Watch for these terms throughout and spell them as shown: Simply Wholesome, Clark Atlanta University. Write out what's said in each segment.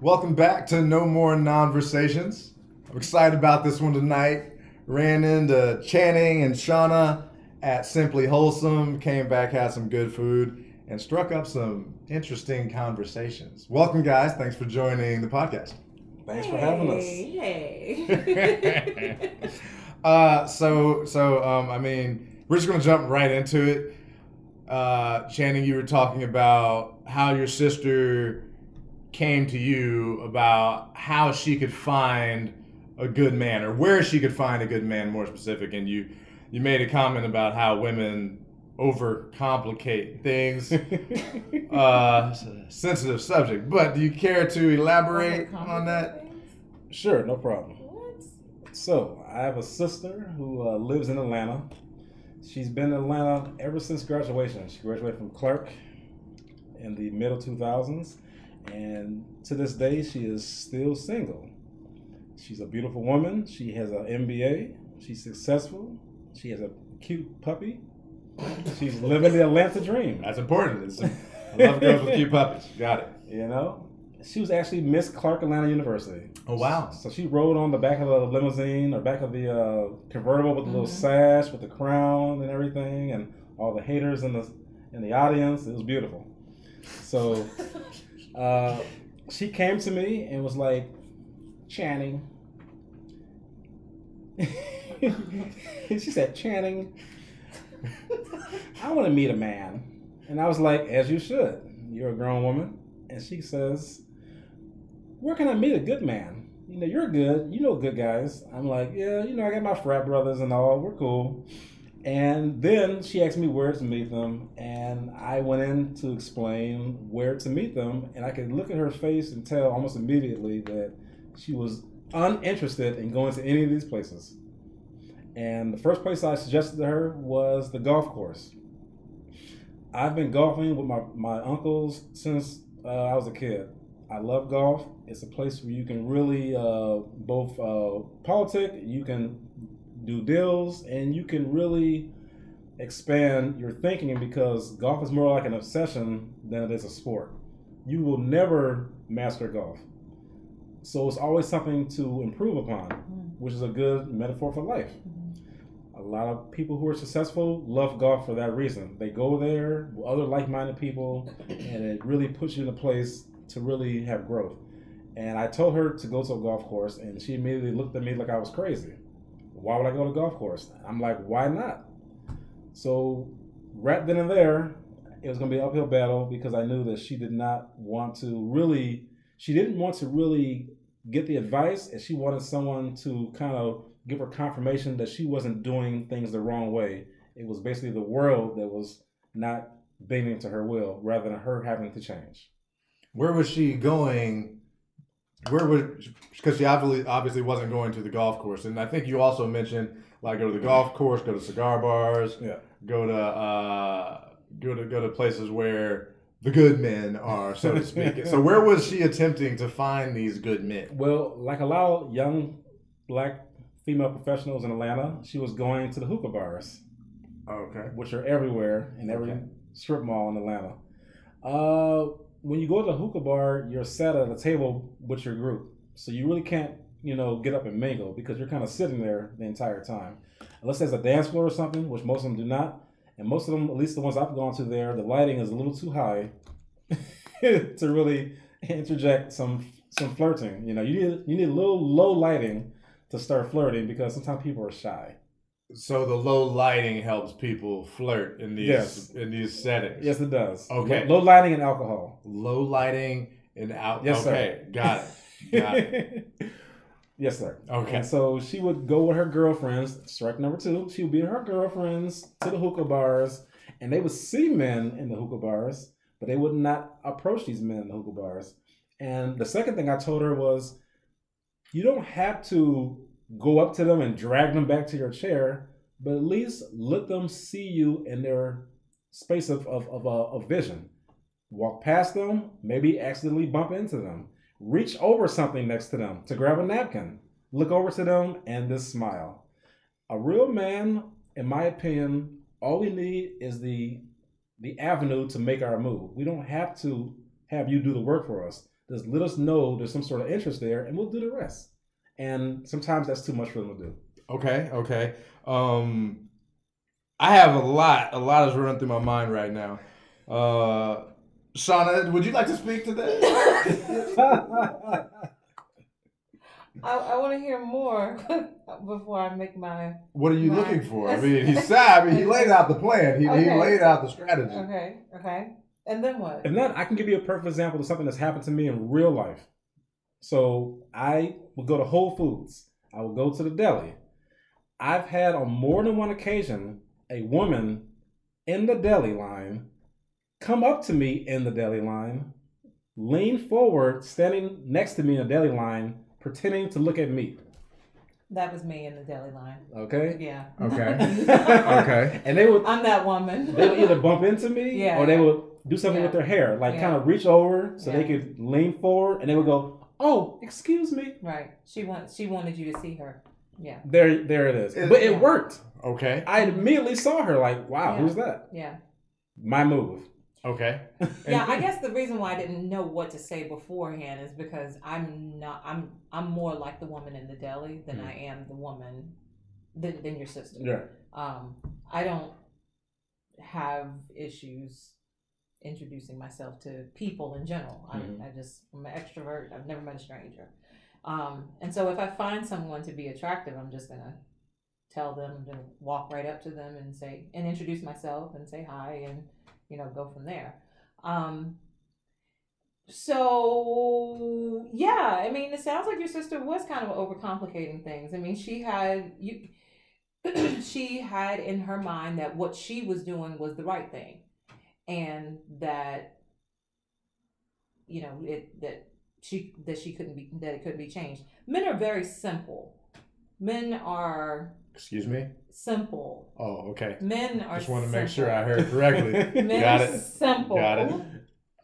Welcome back to No More Nonversations. I'm excited about this one tonight. Ran into Channing and Shauna at Simply Wholesome, came back, had some good food, and struck up some interesting conversations. Welcome, guys. Thanks for joining the podcast. Thanks for having us. Hey. We're just going to jump right into it. Channing, you were talking about how your sister came to you about how she could find a good man, or where she could find a good man, more specific. And you made a comment about how women overcomplicate things. Sensitive subject, but do you care to elaborate on that? Sure, no problem. What? So I have a sister who lives in Atlanta. She's been in Atlanta ever since graduation. She graduated from Clark in the middle 2000s, and to this day she is still single. She's a beautiful woman. She has an MBA. She's successful. She has a cute puppy. She's living the Atlanta dream. That's important. I love girls with cute puppies. Got it. You know? She was actually Miss Clark Atlanta University. Oh, wow. So she rode on the back of a limousine, or back of the convertible with the little sash, with the crown and everything, and all the haters in the audience. It was beautiful. So she came to me and was like, Channing. She said, Channing, I want to meet a man. And I was like, as you should. You're a grown woman. And she says, where can I meet a good man? You know, you're good. You know good guys. I'm like, yeah, you know, I got my frat brothers and all. We're cool. And then she asked me where to meet them. And I went in to explain where to meet them. And I could look at her face and tell almost immediately that she was uninterested in going to any of these places. And the first place I suggested to her was the golf course. I've been golfing with my uncles since I was a kid. I love golf. It's a place where you can really both politic, you can do deals, and you can really expand your thinking, because golf is more like an obsession than it is a sport. You will never master golf. So it's always something to improve upon, which is a good metaphor for life. A lot of people who are successful love golf for that reason. They go there with other like-minded people, and it really puts you in a place to really have growth. And I told her to go to a golf course, and she immediately looked at me like I was crazy. Why would I go to a golf course? I'm like, why not? So right then and there, it was going to be an uphill battle, because I knew that she did not want to really, she didn't want to really get the advice, and she wanted someone to kind of give her confirmation that she wasn't doing things the wrong way. It was basically the world that was not bending to her will, rather than her having to change. Where was she going? Because she obviously wasn't going to the golf course. And I think you also mentioned, like, go to the golf course, go to cigar bars, go to places where the good men are, so to speak. So where was she attempting to find these good men? Well, like a lot of young black female professionals in Atlanta, she was going to the hookah bars, which are everywhere in every strip mall in Atlanta. When you go to the hookah bar, you're sat at a table with your group, so you really can't, get up and mingle, because you're kind of sitting there the entire time, unless there's a dance floor or something, which most of them do not. And most of them, at least the ones I've gone to there, the lighting is a little too high to really interject some flirting. You need a little low lighting to start flirting, because sometimes people are shy. So the low lighting helps people flirt in these in these settings. Yes, it does. Okay. Low lighting and alcohol. Low lighting and alcohol. Yes, okay, sir. Got it. Yes, sir. Okay. And so she would go with her girlfriends, strike number two. She would be with her girlfriends to the hookah bars, and they would see men in the hookah bars, but they would not approach these men in the hookah bars. And the second thing I told her was, you don't have to go up to them and drag them back to your chair, but at least let them see you in their space of vision. Walk past them, maybe accidentally bump into them. Reach over something next to them to grab a napkin. Look over to them and just smile. A real man, in my opinion, all we need is the avenue to make our move. We don't have to have you do the work for us. Just let us know there's some sort of interest there, and we'll do the rest. And sometimes that's too much for them to do. Okay. I have a lot is running through my mind right now. Shauna, would you like to speak to this? I want to hear more before I make my... What are you looking for? I mean, he laid out the plan. He laid out the strategy. Okay. And then what? And then I can give you a perfect example of something that's happened to me in real life. So I will go to Whole Foods. I will go to the deli. I've had on more than one occasion a woman in the deli line come up to me in the deli line, lean forward, standing next to me in the deli line, pretending to look at me. That was me in the deli line. Okay. Yeah. Okay. And they would. I'm that woman. They would either bump into me, or they would do something with their hair, like kind of reach over so they could lean forward, and they would go, "Oh, excuse me." Right. She wanted you to see her. Yeah. There it is. But it worked. Okay. I immediately saw her. Like, wow, who's that? Yeah. My move. Okay. Yeah, I guess the reason why I didn't know what to say beforehand is because I'm more like the woman in the deli than I am the woman than your sister. Yeah. I don't have issues introducing myself to people in general. I'm an extrovert. I've never met a stranger. And so if I find someone to be attractive, I'm just gonna tell them, I'm gonna walk right up to them and introduce myself and say hi and go from there. So yeah, I mean, it sounds like your sister was kind of overcomplicating things. I mean, she had in her mind that what she was doing was the right thing, and that it couldn't be changed. Men are very simple. Men are. Excuse me? Simple. Oh, okay. Men are simple. Just want to make sure I heard correctly. Men Got it. Simple. Got it.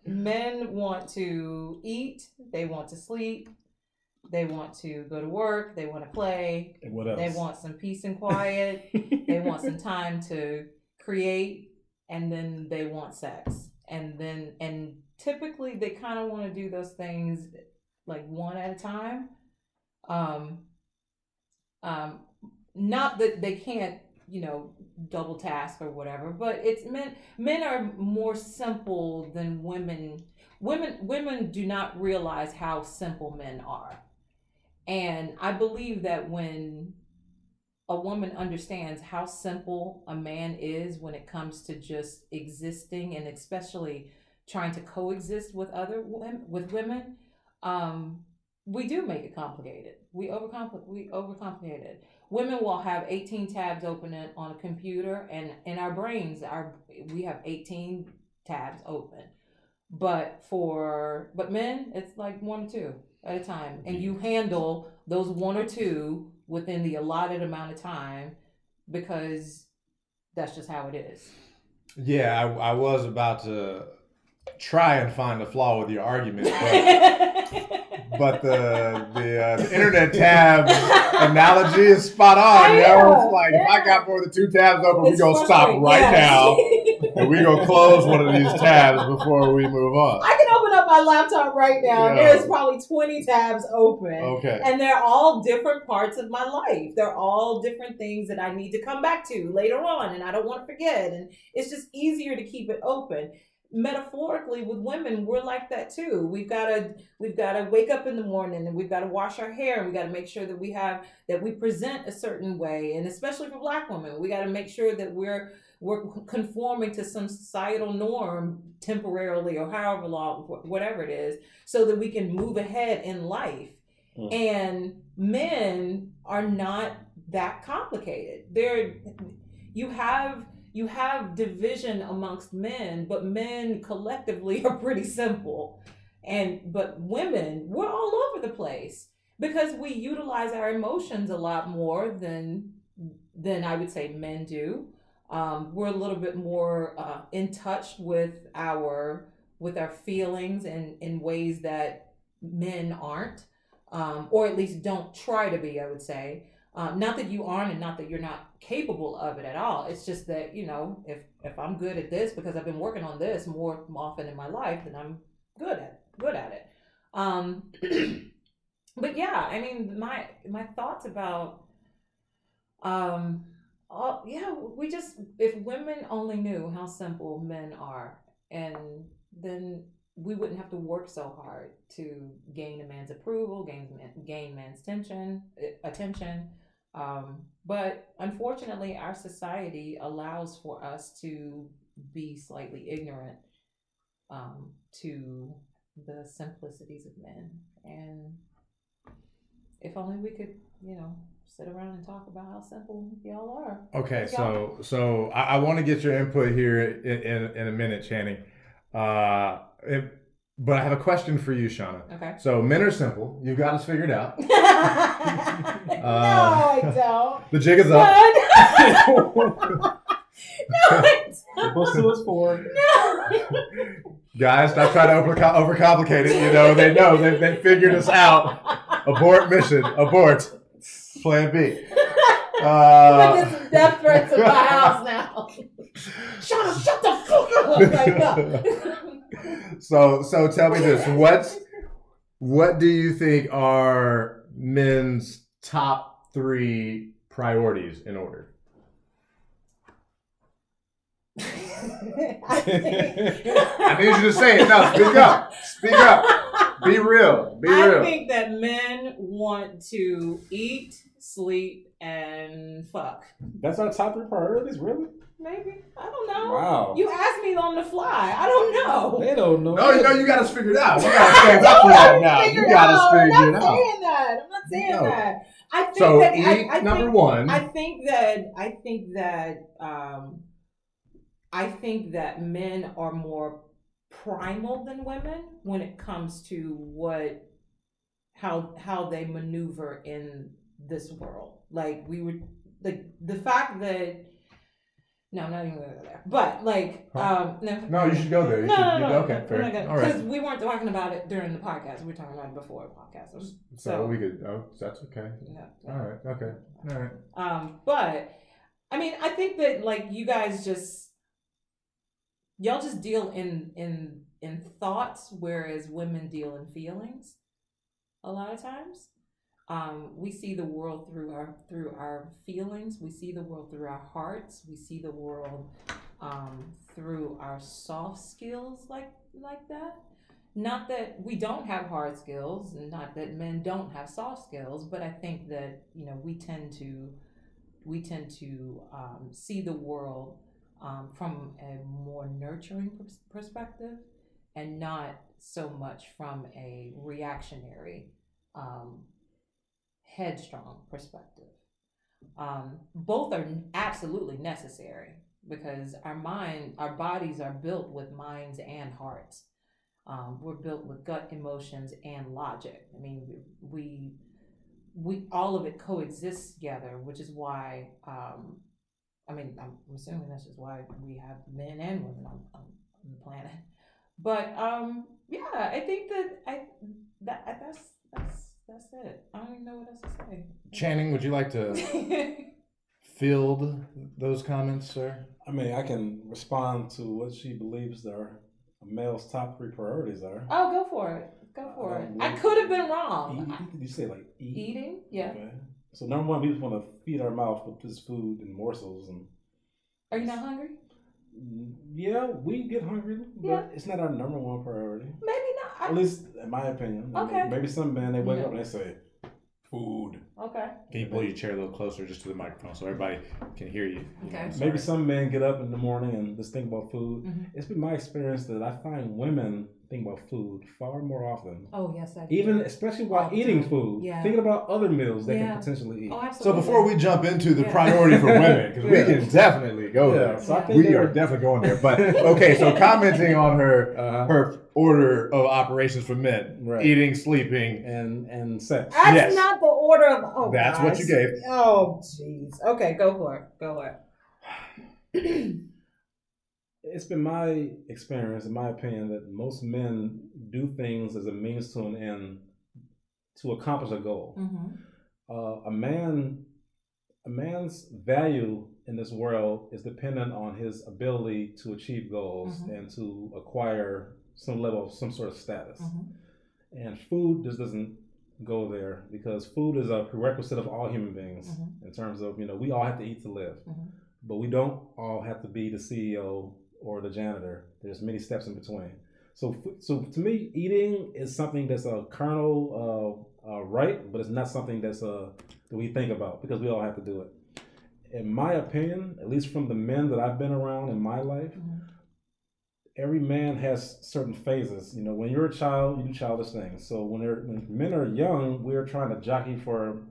Men want to eat. They want to sleep. They want to go to work. They want to play. And what else? They want some peace and quiet. They want some time to create. And then they want sex. And typically they kind of want to do those things like one at a time. Not that they can't, double task or whatever, but it's men. Men are more simple than women. Women do not realize how simple men are, and I believe that when a woman understands how simple a man is when it comes to just existing and especially trying to coexist with women, we do make it complicated. We overcomplicate it. Women will have 18 tabs open on a computer, and in our brains, we have 18 tabs open. But men, it's like one or two at a time, and you handle those one or two within the allotted amount of time because that's just how it is. Yeah, I was about to try and find a flaw with your argument, but. But the internet tab analogy is spot on, yo. Like, if I got more than two tabs open, we're going to stop right now. And we're going to close one of these tabs before we move on. I can open up my laptop right now. Yeah. There's probably 20 tabs open. Okay. And they're all different parts of my life. They're all different things that I need to come back to later on, and I don't want to forget. And it's just easier to keep it open. Metaphorically, with women, we're like that too. We've got to wake up in the morning, and we've got to wash our hair, and we got to make sure that we present a certain way. And especially for Black women, we got to make sure that we're conforming to some societal norm temporarily, or however long, whatever it is, so that we can move ahead in life. And men are not that complicated. You have division amongst men, but men collectively are pretty simple. But women, we're all over the place because we utilize our emotions a lot more than I would say men do. We're a little bit more in touch with our feelings in ways that men aren't, or at least don't try to be, I would say. Not that you aren't, and not that you're not capable of it at all. It's just that, if I'm good at this because I've been working on this more often in my life, then I'm good at it. But yeah, I mean, my thoughts about, we just, if women only knew how simple men are, and then we wouldn't have to work so hard to gain a man's approval, gain man's attention. But unfortunately, our society allows for us to be slightly ignorant to the simplicities of men. And if only we could, sit around and talk about how simple y'all are. Okay, y'all. So I want to get your input here in a minute, Channing. But I have a question for you, Shauna. Okay. So men are simple. You've got us figured out. No, I don't. The jig is up. No, I don't. We'll see what's forward. No. Guys, stop trying to overcomplicate it. They know. They figured us out. Abort mission. Abort. Plan B. Look at some death threats in my house now. Shauna, shut the fuck up. Like, no. So tell me this, what do you think are men's top 3 priorities in order? I need you to say it. No, speak up. Be real. I think that men want to eat, sleep, and fuck. That's our top 3 priorities, really? Maybe. I don't know. Wow. You asked me on the fly. I don't know. They don't know. No, you got us figured out. You got us figured out. You got us figured out. I'm not saying that. I think that men are more primal than women when it comes to how they maneuver in this world. The fact that. No, I'm not even going to go there. But, no. No, you should go there. Okay, fair. Because we weren't talking about it during the podcast. We were talking about it before the podcast. So we could, that's okay. No. All right, okay. All right. But, I mean, I think that, you guys just, y'all just deal in thoughts, whereas women deal in feelings a lot of times. We see the world through our feelings. We see the world through our hearts. We see the world through our soft skills like that. Not that we don't have hard skills, not that men don't have soft skills, but I think that we tend to see the world from a more nurturing perspective, and not so much from a reactionary headstrong perspective. Both are absolutely necessary because our bodies are built with minds and hearts. We're built with gut emotions and logic. I mean, we all of it coexists together, which is why, I'm assuming this is why we have men and women on the planet. But I think that's it. I don't even know what else to say. Channing, would you like to field those comments, sir? I mean, I can respond to what she believes are a male's top 3 priorities are. Oh, go for it. I could have been wrong. You say eating? Yeah. Okay. So number 1, we just want to feed our mouth with this food and morsels. And are you not hungry? Yeah, we get hungry, but it's not our number 1 priority. Maybe not. At least in my opinion. Okay. Maybe some men, they wake up and they say, food. Okay. Can you pull your chair a little closer just to the microphone so everybody can hear you? Okay. Maybe some men get up in the morning and just think about food. Mm-hmm. It's been my experience that I find women think about food far more often. Oh, yes, I do. Even especially while eating food. Yeah. Thinking about other meals they can potentially eat. Oh, absolutely. So before we jump into the priority for women, because we can definitely go there. So we are definitely going there. But okay, so commenting on her order of operations for men, right. Eating, sleeping, and sex. That's not the order of. Oh, that's gosh. What you gave. Oh, jeez. Okay, go for it. It's been my experience, in my opinion, that most men do things as a means to an end to accomplish a goal. Mm-hmm. A man's value in this world is dependent on his ability to achieve goals and to acquire some level of some sort of status. Mm-hmm. And food just doesn't go there, because food is a prerequisite of all human beings in terms of, you know, we all have to eat to live, but we don't all have to be the CEO or the janitor. There's many steps in between. So to me, eating is something that's a carnal right, but it's not something that's that we think about, because we all have to do it. In my opinion, at least from the men that I've been around in my life, every man has certain phases. You know, when you're a child, you do childish things. So when men are young, we're trying to jockey for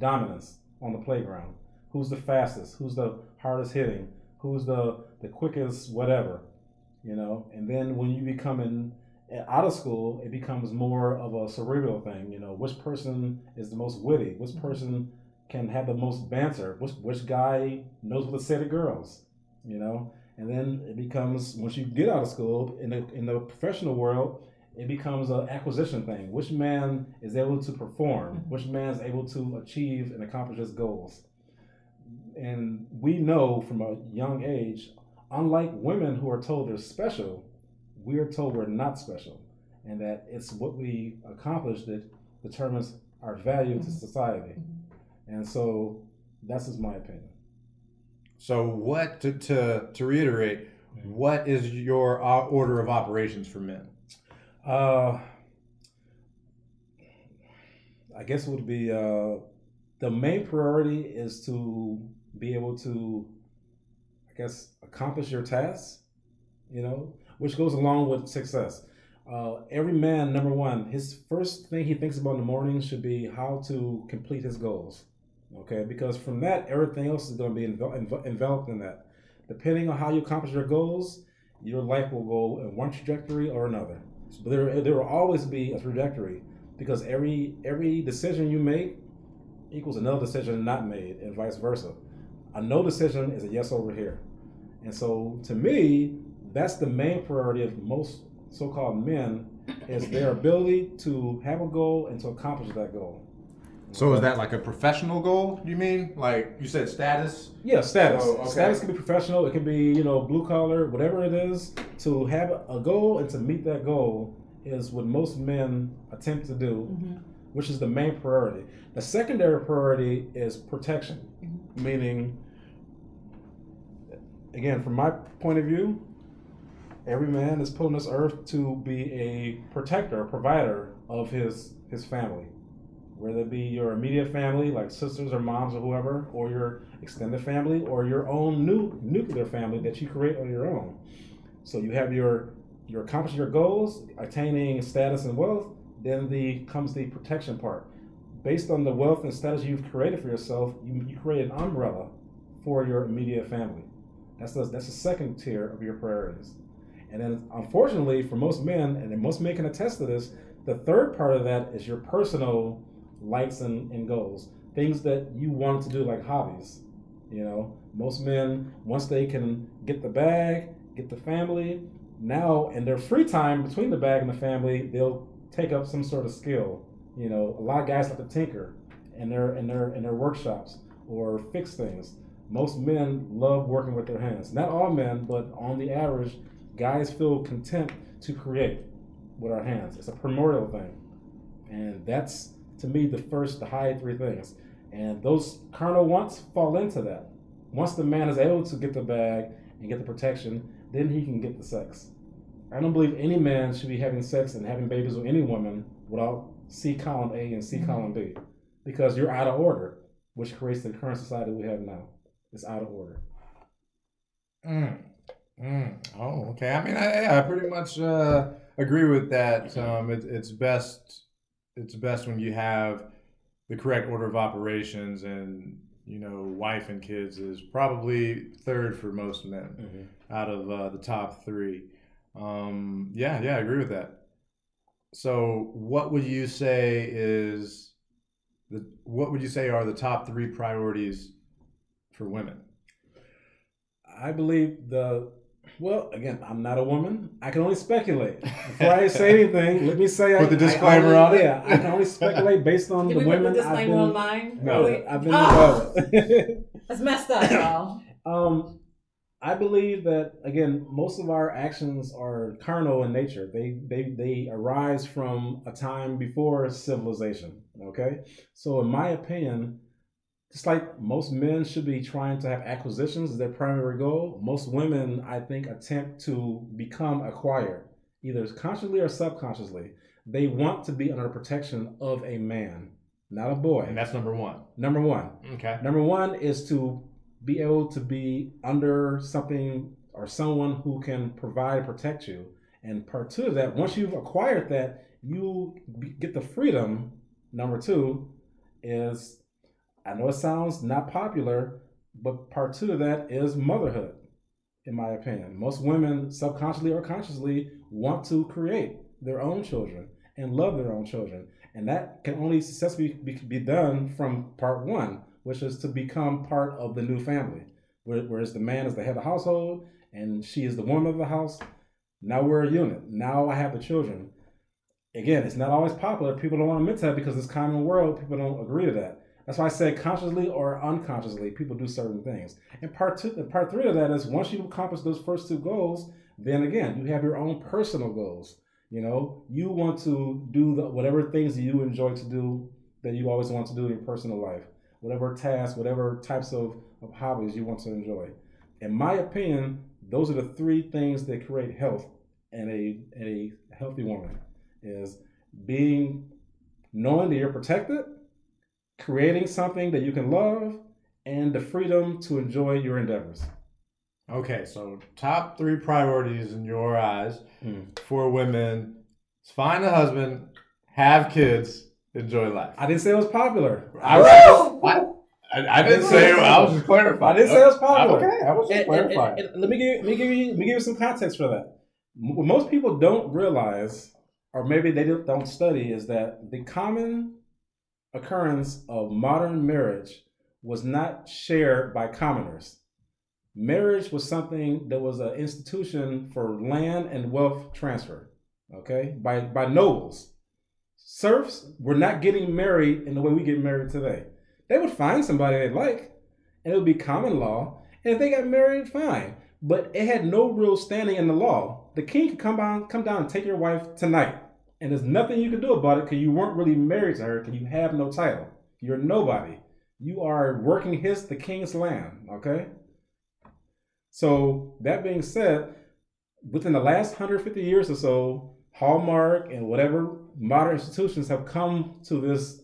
dominance on the playground. Who's the fastest? Who's the hardest hitting? Who's the quickest whatever, you know? And then when you become out of school, it becomes more of a cerebral thing. You know, which person is the most witty? Which person can have the most banter? Which guy knows what to say to girls, you know? And then it becomes, once you get out of school, in the professional world, it becomes an acquisition thing. Which man is able to perform? Which man is able to achieve and accomplish his goals? And we know from a young age, unlike women who are told they're special, we are told we're not special. And that it's what we accomplish that determines our value to society. And so that's just my opinion. So what, to reiterate, what is your order of operations for men? I guess it would be, the main priority is to be able to, I guess, accomplish your tasks, you know, which goes along with success. Every man, number one, his first thing he thinks about in the morning should be how to complete his goals. Okay, because from that, everything else is going to be enveloped in that. Depending on how you accomplish your goals, your life will go in one trajectory or another. But there will always be a trajectory, because every decision you make equals another decision not made, and vice versa. A no decision is a yes over here. And so to me, that's the main priority of most so-called men, is their ability to have a goal and to accomplish that goal. So is that like a professional goal, you mean? Like you said, status? Yeah, status. So, okay. Status can be professional. It can be, you know, blue collar, whatever it is. To have a goal and to meet that goal is what most men attempt to do, which is the main priority. The secondary priority is protection, meaning, again, from my point of view, every man is put on this earth to be a protector, a provider of his family. Whether it be your immediate family, like sisters or moms or whoever, or your extended family, or your own new nuclear family that you create on your own. So you have your accomplishing your goals, attaining status and wealth, then comes the protection part. Based on the wealth and status you've created for yourself, you create an umbrella for your immediate family. That's the second tier of your priorities. And then, unfortunately, for most men, and most men can attest to this, the third part of that is your personal likes and goals, things that you want to do, like hobbies. You know, most men, once they can get the bag, get the family, now in their free time between the bag and the family, they'll take up some sort of skill. You know, a lot of guys like to tinker in their workshops or fix things. Most men love working with their hands. Not all men, but on the average, guys feel content to create with our hands. It's a primordial thing, and that's, to me, the high three things. And those carnal wants fall into that. Once the man is able to get the bag and get the protection, then he can get the sex. I don't believe any man should be having sex and having babies with any woman without C column A and C column B, because you're out of order, which creates the current society we have now. It's out of order. Oh, okay. I mean, I pretty much agree with that. It's best when you have the correct order of operations, and, you know, wife and kids is probably third for most men out of the top three. I agree with that. So what would you say are the top three priorities for women? I believe well, again, I'm not a woman. I can only speculate. Before I say anything, let me say put the disclaimer on it. Yeah, I can only speculate based on the women. Did we put the disclaimer online? No, I've been involved. That's messed up, y'all. I believe that, again, most of our actions are carnal in nature. They arise from a time before civilization, okay? So in my opinion, just like most men should be trying to have acquisitions as their primary goal, most women, I think, attempt to become acquired, either consciously or subconsciously. They want to be under the protection of a man, not a boy. And that's number one. Number one. Okay. Number one is to be able to be under something or someone who can provide and protect you. And part two of that, once you've acquired that, you get the freedom. Number two is, I know it sounds not popular, but part two of that is motherhood, in my opinion. Most women, subconsciously or consciously, want to create their own children and love their own children. And that can only successfully be done from part one, which is to become part of the new family, whereas the man is the head of the household and she is the woman of the house. Now we're a unit. Now I have the children. Again, it's not always popular. People don't want to admit that because it's common world. People don't agree to that. That's why I said consciously or unconsciously, people do certain things. And part three of that is once you accomplish those first two goals, then again, you have your own personal goals. You know, you want to do whatever things that you enjoy to do that you always want to do in your personal life. Whatever tasks, whatever types of hobbies you want to enjoy. In my opinion, those are the three things that create health in a healthy woman, is knowing that you're protected, creating something that you can love, and the freedom to enjoy your endeavors. Okay, so top three priorities in your eyes for women: find a husband, have kids, enjoy life. I didn't say it was popular. I was just clarifying. I didn't say it was popular. Okay, I was just clarifying. And let me give you some context for that. What most people don't realize, or maybe they don't study, is that the common occurrence of modern marriage was not shared by commoners. Marriage was something that was an institution for land and wealth transfer, okay, by nobles. Serfs were not getting married in the way we get married today. They would find somebody they'd like, and it would be common law. And if they got married, fine. But it had no real standing in the law. The king could come down and take your wife tonight. And there's nothing you can do about it because you weren't really married to her, because you have no title. You're nobody. You are working the king's land, okay? So that being said, within the last 150 years or so, Hallmark and whatever modern institutions have come to this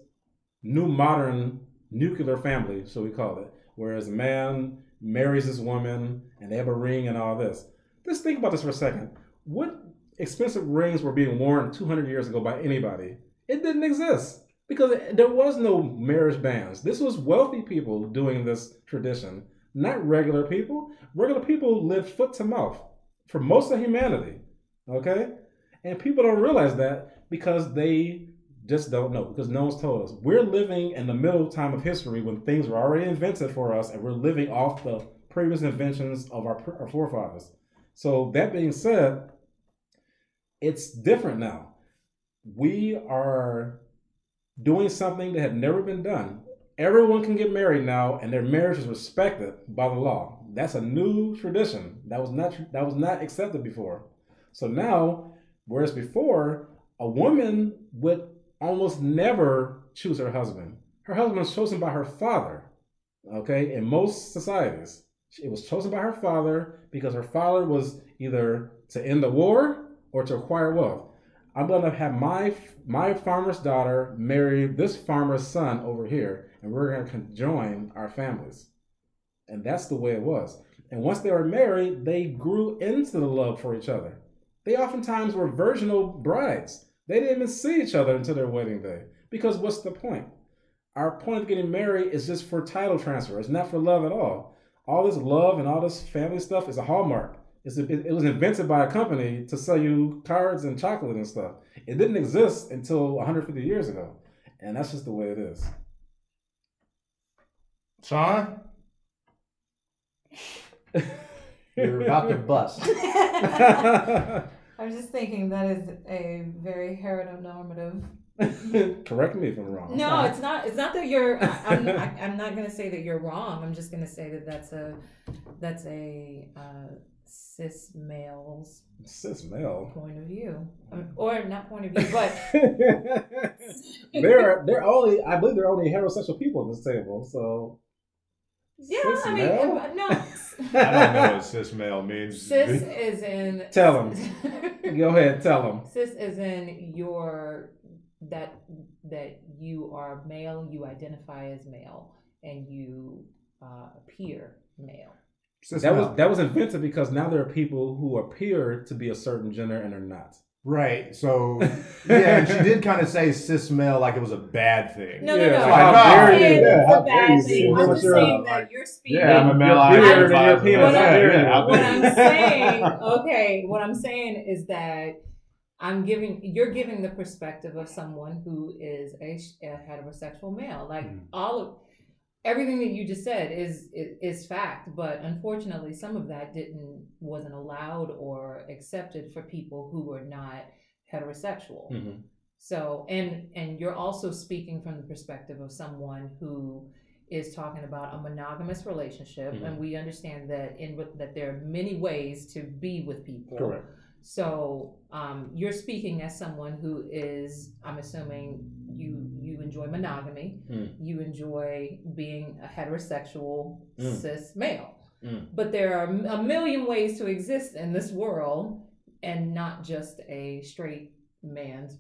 new modern nuclear family, so we call it, whereas a man marries his woman and they have a ring and all this. Just think about this for a second. What expensive rings were being worn 200 years ago by anybody? It didn't exist because there was no marriage bans. This was wealthy people doing this tradition, not regular people. Regular people live foot to mouth for most of humanity, okay? And people don't realize that because they just don't know, because no one's told us. We're living in the middle time of history when things were already invented for us, and we're living off the previous inventions of our forefathers. So that being said, it's different now. We are doing something that had never been done. Everyone can get married now, and their marriage is respected by the law. That's a new tradition. That was not accepted before. So now, whereas before, a woman would almost never choose her husband. Her husband was chosen by her father, okay? In most societies, it was chosen by her father because her father was either to end the war or to acquire wealth. I'm going to have my farmer's daughter marry this farmer's son over here, and we're going to conjoin our families. And that's the way it was. And once they were married, they grew into the love for each other. They oftentimes were virginal brides. They didn't even see each other until their wedding day. Because what's the point? Our point of getting married is just for title transfer. It's not for love at all. All this love and all this family stuff is a hallmark. It was invented by a company to sell you cards and chocolate and stuff. It didn't exist until 150 years ago. And that's just the way it is. Sean? You're about to bust. I was just thinking that is a very heteronormative. Correct me if I'm wrong. No, it's not. It's not that you're. I'm not going to say that you're wrong. I'm just going to say that that's a cis male point of view, or not point of view, but they're only heterosexual people at this table. So yeah, cis I male? Mean, no. I don't know what cis male means. Cis is in. Tell him. Go ahead, tell him. Cis is in your. That you are male, you identify as male, and you appear male. That was invented because now there are people who appear to be a certain gender and are not. Right. So yeah, and she did kind of say cis male like it was a bad thing. No. It's a bad thing. I'm just saying that you're speaking. Yeah, I'm a male. What I'm saying is that. You're giving the perspective of someone who is a heterosexual male. Like everything that you just said is fact, but unfortunately, some of that wasn't allowed or accepted for people who were not heterosexual. Mm-hmm. So, and you're also speaking from the perspective of someone who is talking about a monogamous relationship, mm-hmm. and we understand that that there are many ways to be with people. Correct. So you're speaking as someone who is, I'm assuming you enjoy monogamy, you enjoy being a heterosexual cis male, but there are a million ways to exist in this world and not just a straight man's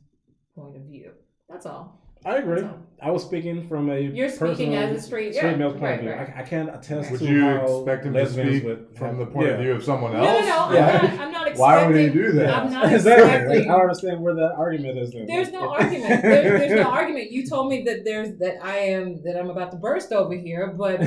point of view. That's all. I agree. So, I was speaking from a you're speaking as a straight male's point of view. Right. I can't attest to how Would you expect him to speak from the point of view of someone else? No. Yeah. I'm not expecting. Why would he do that? I'm not expecting. I don't understand where that argument is. There's no argument. There's no argument. You told me that I'm about to burst over here, but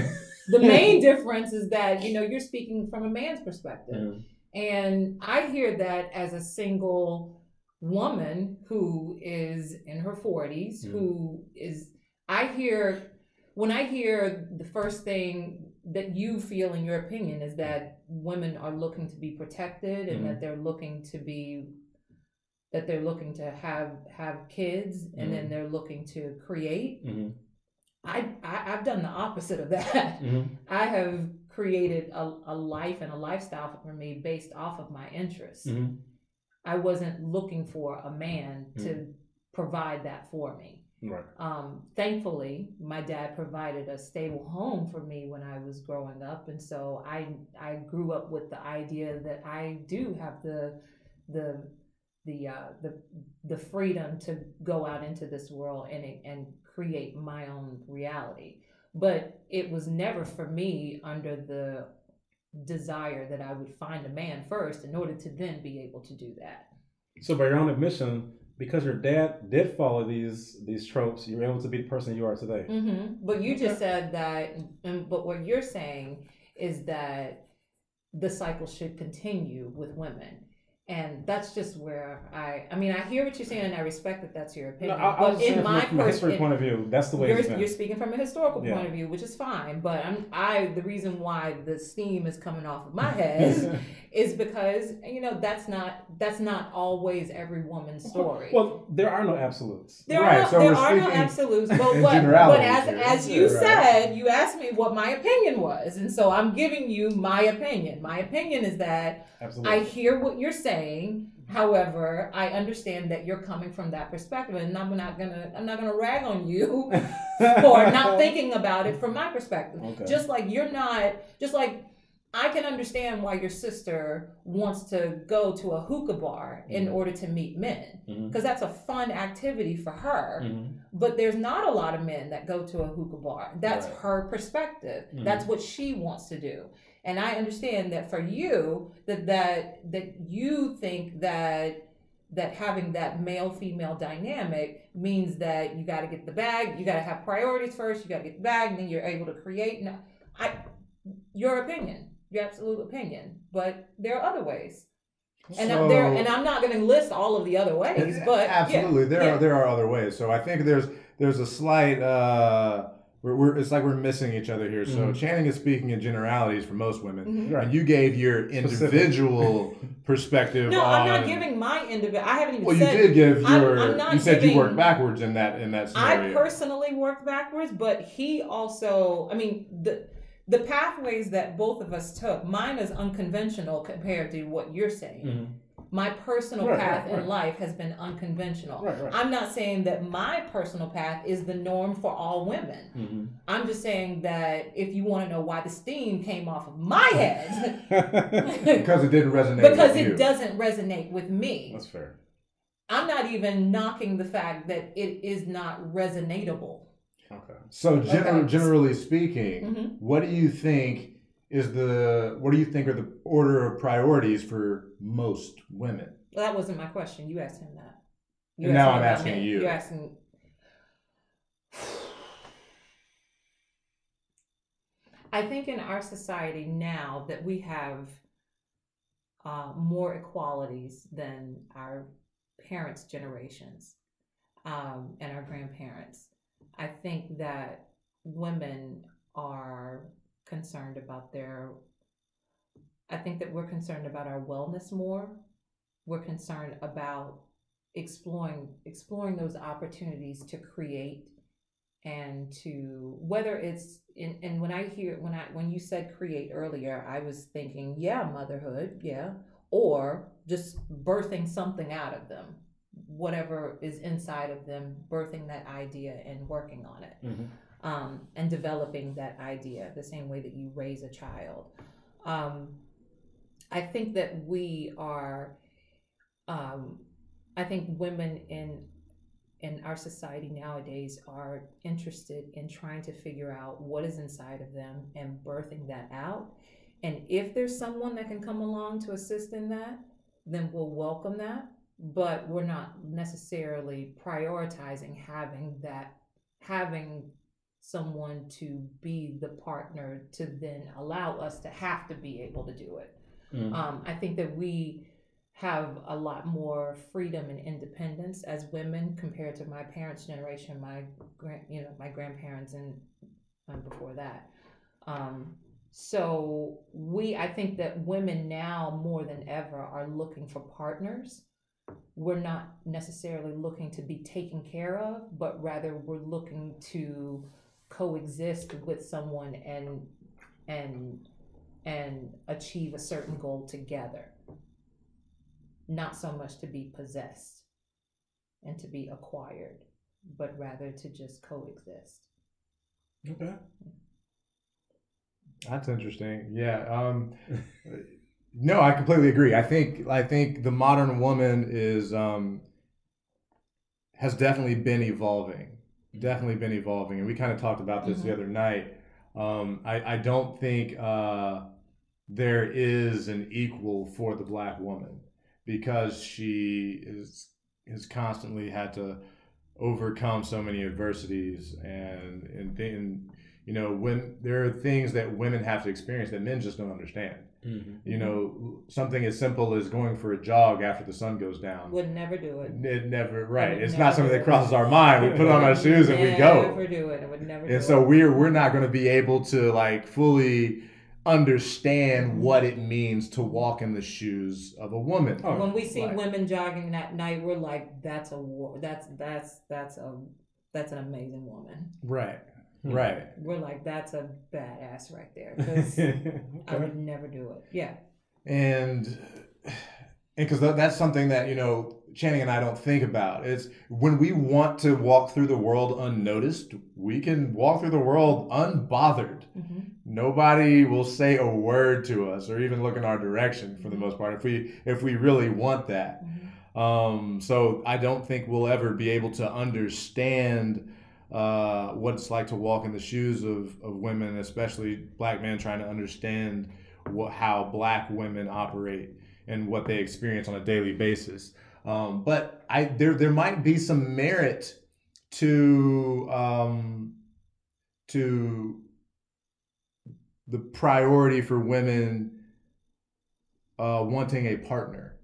the main difference is that you're speaking from a man's perspective, and I hear that as a single woman who is in her 40s, when I hear the first thing that you feel in your opinion is that women are looking to be protected and that they're looking to be, that they're looking to have kids and then they're looking to create. I've done the opposite of that. I have created a life and a lifestyle for me based off of my interests. I wasn't looking for a man to provide that for me. Right. Thankfully, my dad provided a stable home for me when I was growing up, and so I grew up with the idea that I do have the freedom to go out into this world and create my own reality. But it was never for me under the desire that I would find a man first in order to then be able to do that. So by your own admission, because your dad did follow these tropes, you're able to be the person you are today. Mm-hmm. But you just said that, but what you're saying is that the cycle should continue with women. And that's just where I hear what you're saying and I respect that that's your opinion. No, but in my personal point of view, that's the way it's been. You're speaking from a historical point of view, which is fine. But the reason why the steam is coming off of my head is because, that's not always every woman's story. Well, there are no absolutes. There are no absolutes. But as you said, you asked me what my opinion was. And so I'm giving you my opinion. My opinion is that absolutely. I hear what you're saying. However, I understand that you're coming from that perspective, and I'm not gonna rag on you for not thinking about it from my perspective. Okay. Just like I can understand why your sister wants to go to a hookah bar in order to meet men, because that's a fun activity for her. But there's not a lot of men that go to a hookah bar. That's her perspective. That's what she wants to do. And I understand that for you, that you think that having that male-female dynamic means that you got to get the bag, you got to have priorities first, you got to get the bag, and then you're able to create. No, your opinion, your absolute opinion, but there are other ways. And I'm not going to list all of the other ways, but absolutely, there are other ways. So I think there's a slight It's like we're missing each other here. So Channing is speaking in generalities for most women. Mm-hmm. Right. And you gave your individual perspective. No, I'm not giving my individual. I haven't even said. Well, you did give your. You said you worked backwards in that scenario. I personally worked backwards, but he also. I mean, the pathways that both of us took. Mine is unconventional compared to what you're saying. Mm-hmm. My personal path in life has been unconventional. Right. I'm not saying that my personal path is the norm for all women. Mm-hmm. I'm just saying that if you want to know why the steam came off of my head. Because it didn't resonate with you. Because it doesn't resonate with me. That's fair. I'm not even knocking the fact that it is not resonatable. Okay. So generally speaking, mm-hmm. What do you think are the order of priorities for most women? Well, that wasn't my question. You asked him that. And now I'm asking you. You're asking. I think in our society now that we have more equalities than our parents' generations and our grandparents, I think that women are concerned about I think that we're concerned about our wellness more. We're concerned about exploring those opportunities to create and to, whether it's in, and when I hear, when you said create earlier, I was thinking, motherhood, or just birthing something out of them, whatever is inside of them, birthing that idea and working on it. Mm-hmm. And developing that idea the same way that you raise a child. I think that we are, I think women in our society nowadays are interested in trying to figure out what is inside of them and birthing that out. And if there's someone that can come along to assist in that, then we'll welcome that. But we're not necessarily prioritizing having someone to be the partner to then allow us to have to be able to do it. Mm-hmm. I think that we have a lot more freedom and independence as women compared to my parents' generation, my grandparents and before that. So I think that women now more than ever are looking for partners. We're not necessarily looking to be taken care of, but rather we're looking to coexist with someone and achieve a certain goal together, not so much to be possessed and to be acquired, but rather to just coexist. Okay, that's interesting. No, I completely agree. I think the modern woman is has definitely been evolving, and we kind of talked about this mm-hmm. the other night. I don't think there is an equal for the Black woman, because she has constantly had to overcome so many adversities, and you know, when there are things that women have to experience that men just don't understand. Mm-hmm. You know, something as simple as going for a jog after the sun goes down. Would never do it. It never, right. It's not something that crosses our mind. We put on our shoes and we go. Never do it. I would never do it. And so we're not going to be able to like fully understand what it means to walk in the shoes of a woman. Oh, when we see women jogging that night, we're like, that's an amazing woman. Right. Right. We're like, that's a badass right there. Because okay. I would never do it. Yeah. And because that's something that, you know, Channing and I don't think about. It's when we want to walk through the world unnoticed, we can walk through the world unbothered. Mm-hmm. Nobody will say a word to us or even look in our direction for the most part, if we really want that. Mm-hmm. So I don't think we'll ever be able to understand what it's like to walk in the shoes of women, especially Black men, trying to understand how Black women operate and what they experience on a daily basis. But there might be some merit to the priority for women wanting a partner.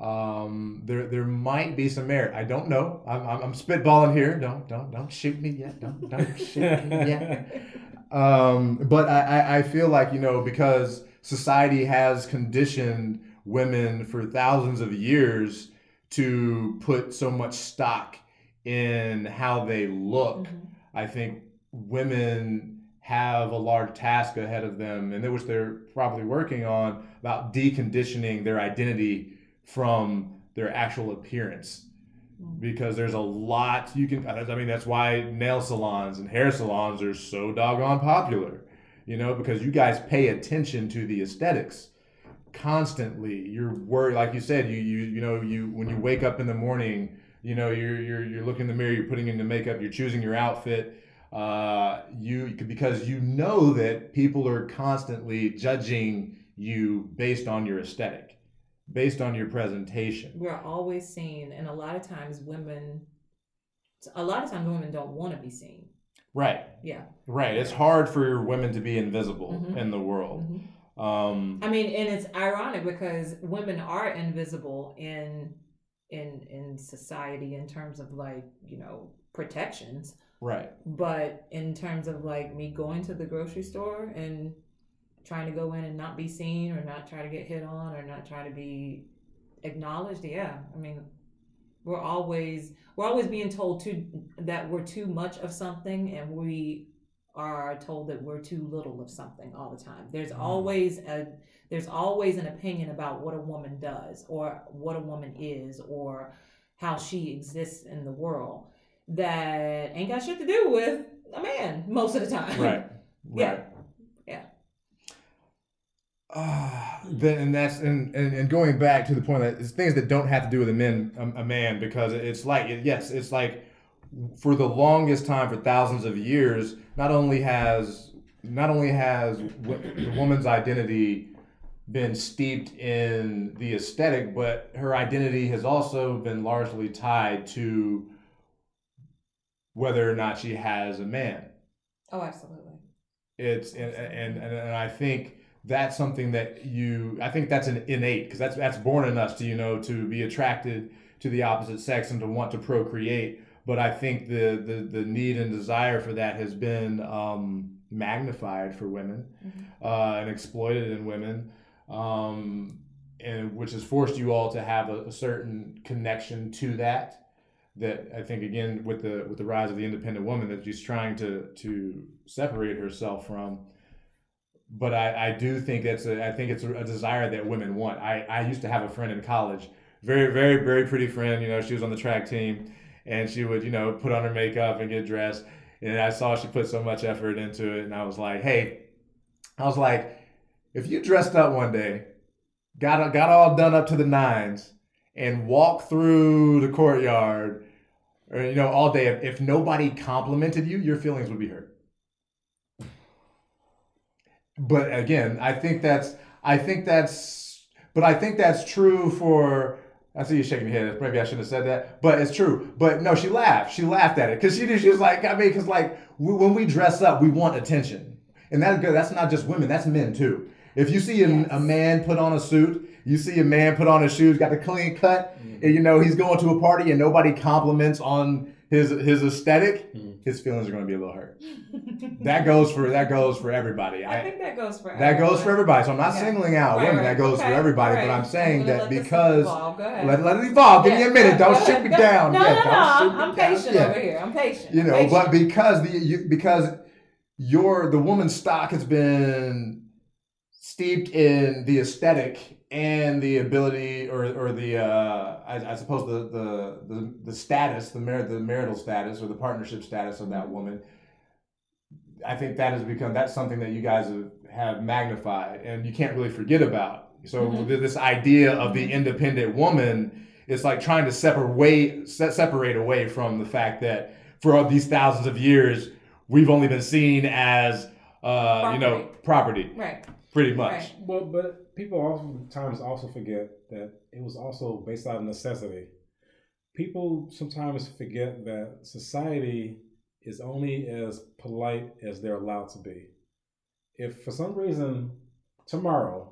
There might be some merit. I don't know. I'm spitballing here. Don't shoot me yet. Don't shoot me yet. But I feel like, you know, because society has conditioned women for thousands of years to put so much stock in how they look, mm-hmm. I think women have a large task ahead of them, and which they're probably working on, about deconditioning their identity from their actual appearance, because there's a lot you can, I mean, that's why nail salons and hair salons are so doggone popular, you know, because you guys pay attention to the aesthetics constantly. You're worried, like you said, you know, when you wake up in the morning, you know, you're looking in the mirror, you're putting in the makeup, you're choosing your outfit, because you know that people are constantly judging you based on your aesthetic, based on your presentation. We're always seen, and a lot of times women don't want to be seen. Right. Yeah. Right. It's hard for women to be invisible mm-hmm. in the world. Mm-hmm. I mean, and it's ironic because women are invisible in society in terms of, like, you know, protections. Right. But in terms of, like, me going to the grocery store and trying to go in and not be seen, or not try to get hit on, or not try to be acknowledged. Yeah. I mean, we're always being told that we're too much of something, and we are told that we're too little of something all the time. There's always an opinion about what a woman does, or what a woman is, or how she exists in the world that ain't got shit to do with a man most of the time. Right. Yeah. Right. Yeah. And going back to the point that it's things that don't have to do with a man, because it's like for the longest time, for thousands of years, not only has the woman's identity been steeped in the aesthetic, but her identity has also been largely tied to whether or not she has a man. Oh, absolutely. It's and I think that's something that that's an innate, because that's born in us to, you know, to be attracted to the opposite sex and to want to procreate. But I think the need and desire for that has been magnified for women mm-hmm. And exploited in women, and which has forced you all to have a certain connection to that. That I think, again, with the rise of the independent woman, that she's trying to separate herself from. But I do think it's a desire that women want. I used to have a friend in college, very, very, very pretty friend. You know, she was on the track team, and she would, you know, put on her makeup and get dressed. And I saw she put so much effort into it. And I was like, hey, if you dressed up one day, got all done up to the nines, and walked through the courtyard, or, you know, all day, if nobody complimented you, your feelings would be hurt. But again, I think that's true for, I see you shaking your head. Maybe I shouldn't have said that, but it's true. But no, she laughed at it. Cause she was like, I mean, cause like when we dress up, we want attention, and that's not just women, that's men too. If you see a man put on a suit, you see a man put on his shoes, got the clean cut, mm-hmm. and, you know, he's going to a party and nobody compliments on his aesthetic, his feelings are going to be a little hurt. That goes for everybody. I think that goes for everybody. So I'm not singling out women. That goes for everybody. Right. But I'm saying that because let it evolve. Give me a minute. Don't shoot me down. No. I'm patient over here. I'm patient. You know, but because the woman's stock has been steeped in the aesthetic and the ability or the I suppose the status, the marital status or the partnership status of that woman, I think that's something that you guys have magnified and you can't really forget about. So mm-hmm. this idea of the independent woman is like trying to separate away from the fact that for all these thousands of years we've only been seen as property, right? Pretty much. Right. Well, but people oftentimes also forget that it was also based out of necessity. People sometimes forget that society is only as polite as they're allowed to be. If for some reason tomorrow,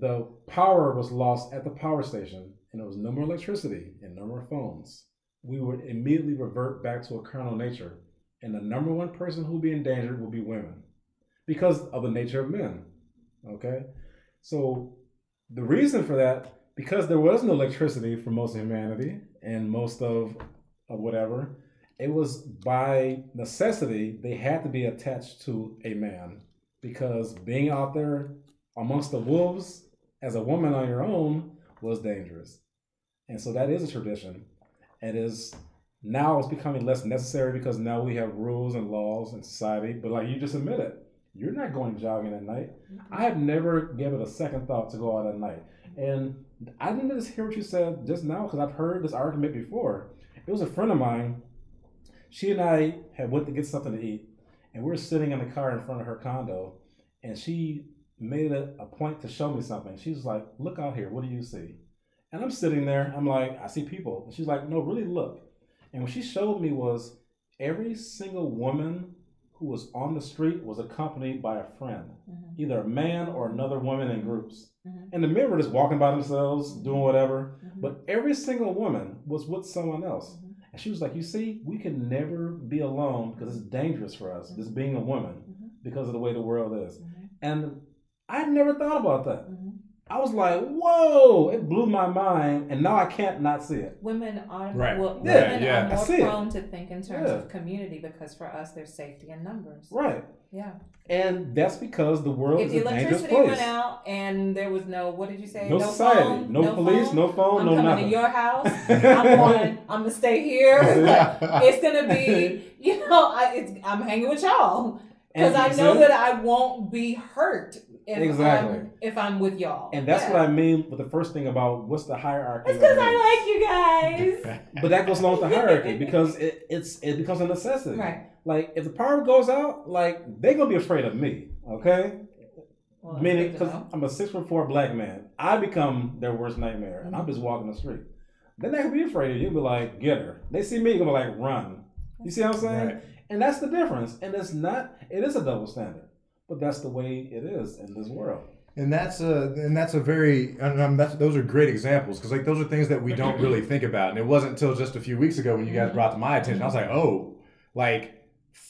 The power was lost at the power station, and there was no more electricity and no more phones. We would immediately revert back to a carnal nature, and the number one person who would be endangered would be women because of the nature of men. Okay? So the reason for that, because there was no electricity for most of humanity and most of whatever, it was by necessity they had to be attached to a man, because being out there amongst the wolves as a woman on your own was dangerous. And so that is a tradition. It is now it's becoming less necessary because now we have rules and laws in society. But like you just admitted, you're not going jogging at night. Mm-hmm. I have never given it a second thought to go out at night. And I didn't just hear what you said just now, because I've heard this argument before. It was a friend of mine. She and I had went to get something to eat, and we were sitting in the car in front of her condo, and she made a point to show me something. She's like, "Look out here, what do you see?" And I'm sitting there, I'm like, "I see people." And she's like, "No, really look." And what she showed me was every single woman who was on the street was accompanied by a friend, mm-hmm. either a man or another woman in groups. Mm-hmm. And the men were just walking by themselves, doing whatever. Mm-hmm. But every single woman was with someone else. Mm-hmm. And she was like, "You see, we can never be alone because it's dangerous for us, mm-hmm. just being a woman, mm-hmm. because of the way the world is." Mm-hmm. And I never thought about that. Mm-hmm. I was like, whoa, it blew my mind, and now I can't not see it. Women are more prone to think in terms of community, because for us, there's safety in numbers. Right. Yeah. And that's because the world is a dangerous place. If the electricity went out and there was no, what did you say? No society, phone, no police, phone, no phone, no nothing. I'm coming to your house. I'm going to stay here. It's going to be, I'm hanging with y'all. Because I know that I won't be hurt if I'm with y'all. And that's what I mean with the first thing about what's the hierarchy. It's because I like you guys. But that goes along with the hierarchy, because it becomes a necessity. Right. Like, if the power goes out, like, they're going to be afraid of me, okay? Well, meaning, because I'm a 6'4" black man. I become their worst nightmare, mm-hmm. and I'm just walking the street. Then they're going to be afraid of you. You'll be like, "Get her." They see me, you're going to be like, "Run." You see what I'm saying? Right. And that's the difference. And it is a double standard, but that's the way it is in this world. And those are great examples, because like those are things that we don't really think about. And it wasn't until just a few weeks ago when you guys brought to my attention, I was like, oh, like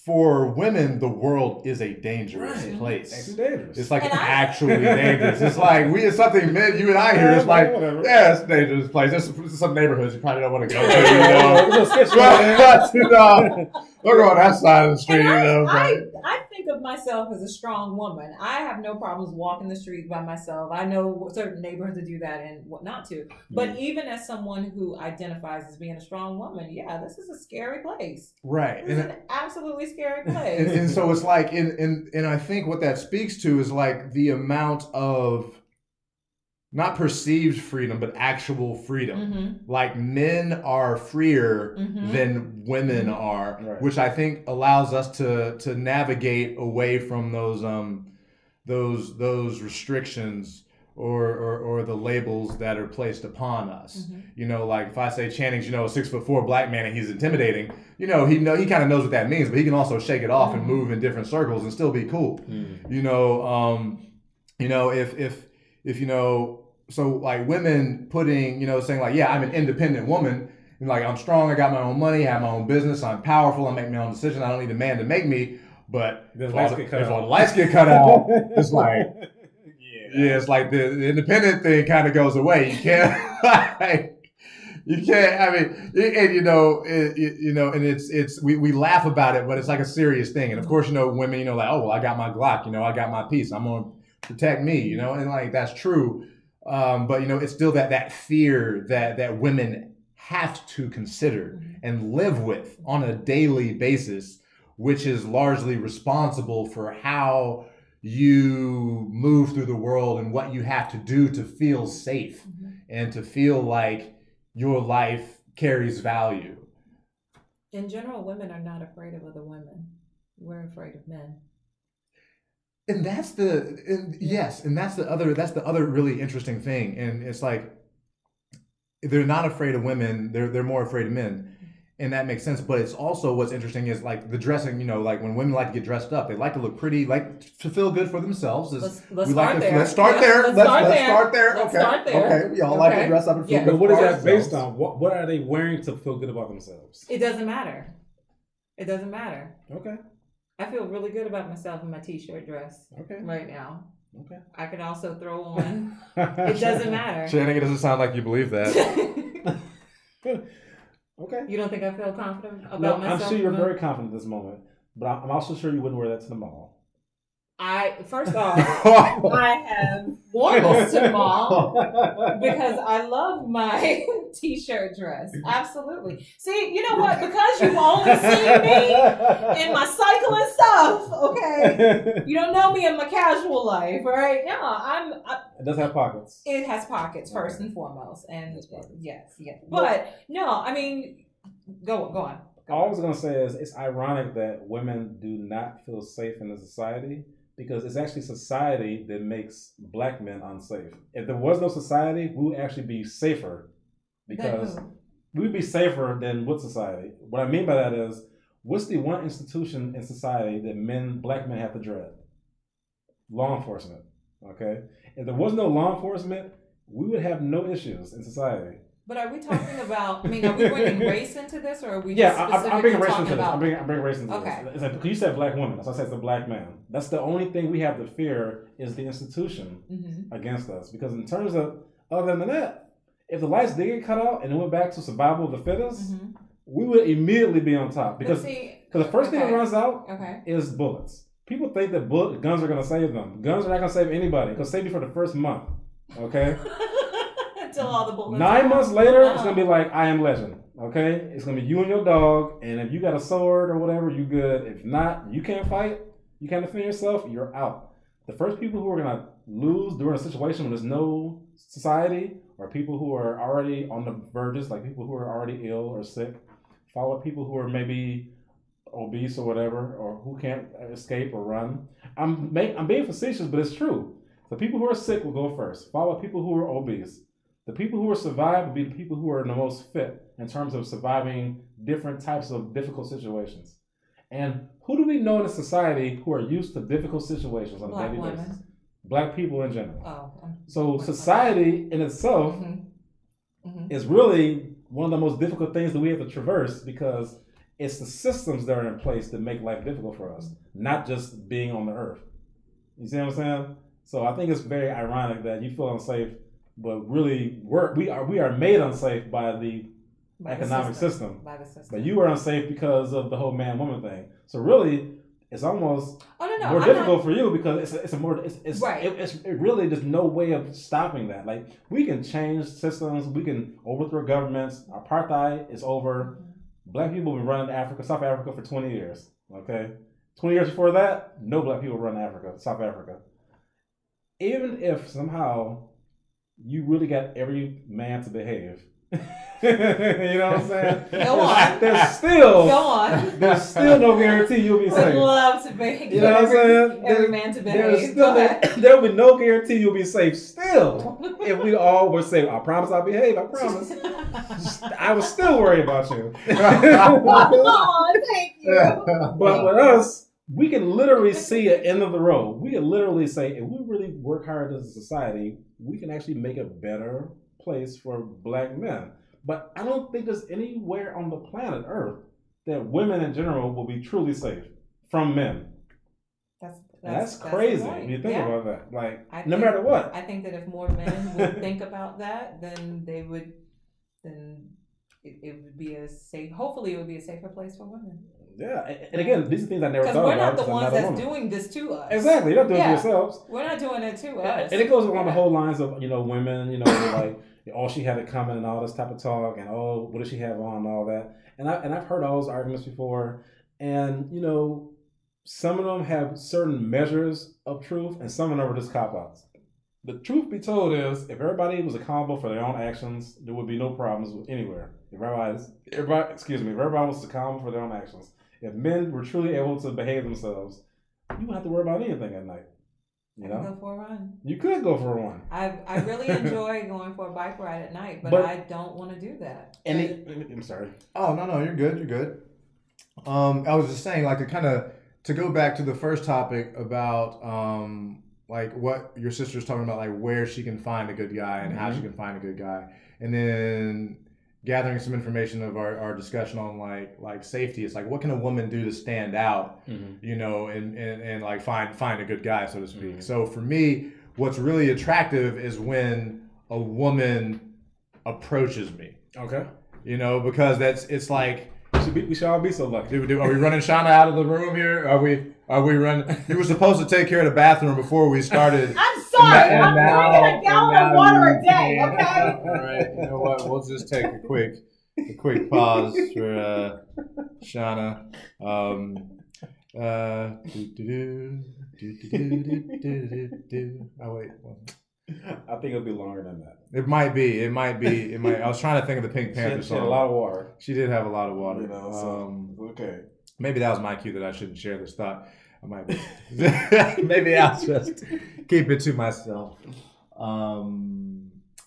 for women, the world is a dangerous place. It's dangerous. It's like actually dangerous. It's like it's something men, you and I hear. It's like, yeah, it's a dangerous place. There's some neighborhoods you probably don't want to go to. Don't go on that side of the street. I think of myself as a strong woman. I have no problems walking the street by myself. I know certain neighborhoods to do that and what not to. But even as someone who identifies as being a strong woman, this is a scary place. Right. This is an absolutely scary place. And so it's like, and I think what that speaks to is like the amount of not perceived freedom, but actual freedom. Mm-hmm. Like men are freer mm-hmm. than women are, right. Which I think allows us to navigate away from those restrictions or the labels that are placed upon us. Mm-hmm. Like if I say Channing's, a 6'4" black man and he's intimidating, he kind of knows what that means, but he can also shake it off mm-hmm. and move in different circles and still be cool. Mm-hmm. So like women putting, saying like, yeah, I'm an independent woman. And like, I'm strong. I got my own money. I have my own business. I'm powerful. I make my own decisions. I don't need a man to make me. But if all the lights get cut out, it's like, yeah, it's like the independent thing kind of goes away. You can't, and it's we laugh about it, but it's like a serious thing. And of course, women, like, oh, well, I got my Glock. I got my piece. I'm going to protect me. And like that's true. But it's still that fear that women have to consider and live with on a daily basis, which is largely responsible for how you move through the world and what you have to do to feel safe mm-hmm. and to feel like your life carries value. In general, women are not afraid of other women. We're afraid of men. And that's the other really interesting thing. And it's like, they're not afraid of women. They're more afraid of men. And that makes sense, but it's also what's interesting is like the dressing. You know, like when women like to get dressed up, they like to look pretty, like to feel good for themselves. Let's start there. We all like to dress up and feel good. But what is that based on? What are they wearing to feel good about themselves? It doesn't matter. It doesn't matter. Okay. I feel really good about myself in my t-shirt dress. Okay. Right now. Okay. I could also throw on. It doesn't matter. Shannon, it doesn't sound like you believe that. Okay. You don't think I feel confident about myself? I'm sure you're very confident at this moment, but I'm also sure you wouldn't wear that to the mall. First off, I have worn this to the mall because I love my t-shirt dress. Absolutely. See, you know what? Because you've only seen me in my cycling stuff, okay? You don't know me in my casual life, right? No, it does have pockets. It has pockets, first and foremost. And yes. But no, I mean, go on. All I was going to say is it's ironic that women do not feel safe in the society, because it's actually society that makes black men unsafe. If there was no society, we would actually be safer, because we would be safer than what society? What I mean by that is, what's the one institution in society that black men have to dread? Law enforcement, okay? If there was no law enforcement, we would have no issues in society. But are we talking about, I mean, are we bringing race into this, or are we just specifically I'm bringing race into this. It's like, you said black woman, so I said it's a black man. That's the only thing we have to fear is the institution against us. Because in terms of, other than that, if the lights did get cut out and it went back to survival of the fittest, we would immediately be on top. Because the first thing that runs out is bullets. People think that guns are going to save them. Guns are not going to save anybody. Because save me for the first month, okay? All the bullets. 9 months later, it's gonna be like I Am Legend. Okay, it's gonna be you and your dog, and if you got a sword or whatever, you good. If not, you can't fight, you can't defend yourself, you're out. The first people who are gonna lose during a situation when there's no society are people who are already on the verges, like people who are already ill or sick, follow people who are maybe obese or whatever, or who can't escape or run. I'm being facetious, but it's true. The people who are sick will go first, follow people who are obese. The people who are survived will be the people who are the most fit in terms of surviving different types of difficult situations. And who do we know in a society who are used to difficult situations on a daily basis? Black people in general. So society in itself is really one of the most difficult things that we have to traverse, because it's the systems that are in place that make life difficult for us, not just being on the earth. You see what I'm saying? So I think it's very ironic that you feel unsafe, but really, we are made unsafe by the economic system. By the system. But you are unsafe because of the whole man-woman thing. So really, it's almost more difficult for you, because it really, there's no way of stopping that. Like, we can change systems, we can overthrow governments. Apartheid is over. Black people have been running South Africa for 20 years. Okay, 20 years before that, no black people run South Africa. Even if somehow you really got every man to behave. You know what I'm saying? Go on. There's still no guarantee you'll be safe. Would love to behave. You know what I'm saying? Every man to behave. There will be no guarantee you'll be safe still. If we all were safe, I promise I'll behave. I promise. I was still worried about you. Oh, thank you. But with us, we can literally see an end of the road. We can literally say, if we really work hard as a society, we can actually make a better place for black men. But I don't think there's anywhere on the planet Earth that women in general will be truly safe from men. That's crazy when you think about that. Like, matter what. I think that if more men would think about that, then it would be hopefully it would be a safer place for women. Yeah, and again, these are things I never thought about. Because we're not the ones that's doing this to us. Exactly, you're not doing it to yourselves. We're not doing it to us. And it goes along the whole lines of, women, like, she had a comment and all this type of talk, and what does she have on and all that. And I've heard all those arguments before, and, some of them have certain measures of truth, and some of them are just cop-outs. The truth be told is, if everybody was accountable for their own actions, there would be no problems anywhere. If everybody was accountable for their own actions, if men were truly able to behave themselves, you wouldn't have to worry about anything at night. You know? I could go for a run. You could go for a run. I really enjoy going for a bike ride at night, but I don't want to do that. And I'm sorry. Oh, no, you're good. You're good. I was just saying, like, to go back to the first topic about, like, what your sister's talking about, like, where she can find a good guy and mm-hmm. how she can find a good guy. And then gathering some information of our discussion on, like safety. It's like, what can a woman do to stand out, mm-hmm. you know, and like, find a good guy, so to speak. Mm-hmm. So for me, what's really attractive is when a woman approaches me. Okay. You know, because it's like... We should all be so lucky. Are we running Shauna out of the room here? Are we running? You were supposed to take care of the bathroom before we started. I'm sorry. I'm drinking a gallon of water a day. Can. Okay. All right. You know what? We'll just take a quick pause for Shauna. Oh wait. I think it'll be longer than that. It might be. I was trying to think of the Pink Panther song. She had a lot of water. She did have a lot of water. You know, so, okay. Maybe that was my cue that I shouldn't share this thought. I might be. Maybe I'll just keep it to myself.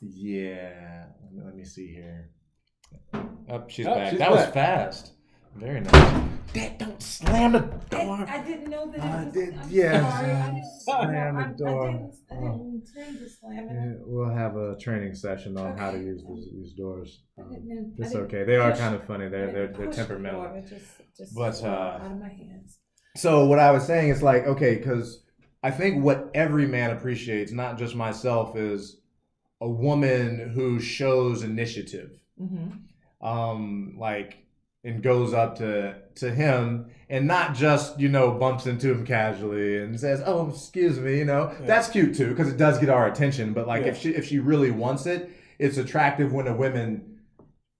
Yeah. Let me see here. Oh, she's back. That was fast. Very nice. Dad, don't slam the door. I didn't know that it was. Slam the door. I didn't intend to slam it. We'll have a training session on how to use these doors. It's okay. They are kind of funny. They're temperamental. The door, but out of my hands. So what I was saying is like, okay, because I think what every man appreciates, not just myself, is a woman who shows initiative. Mm-hmm. Like. And goes up to him and not just, you know, bumps into him casually and says, oh, excuse me, you know. Yeah. That's cute, too, because it does get our attention. But, like, if she really wants it, it's attractive when a woman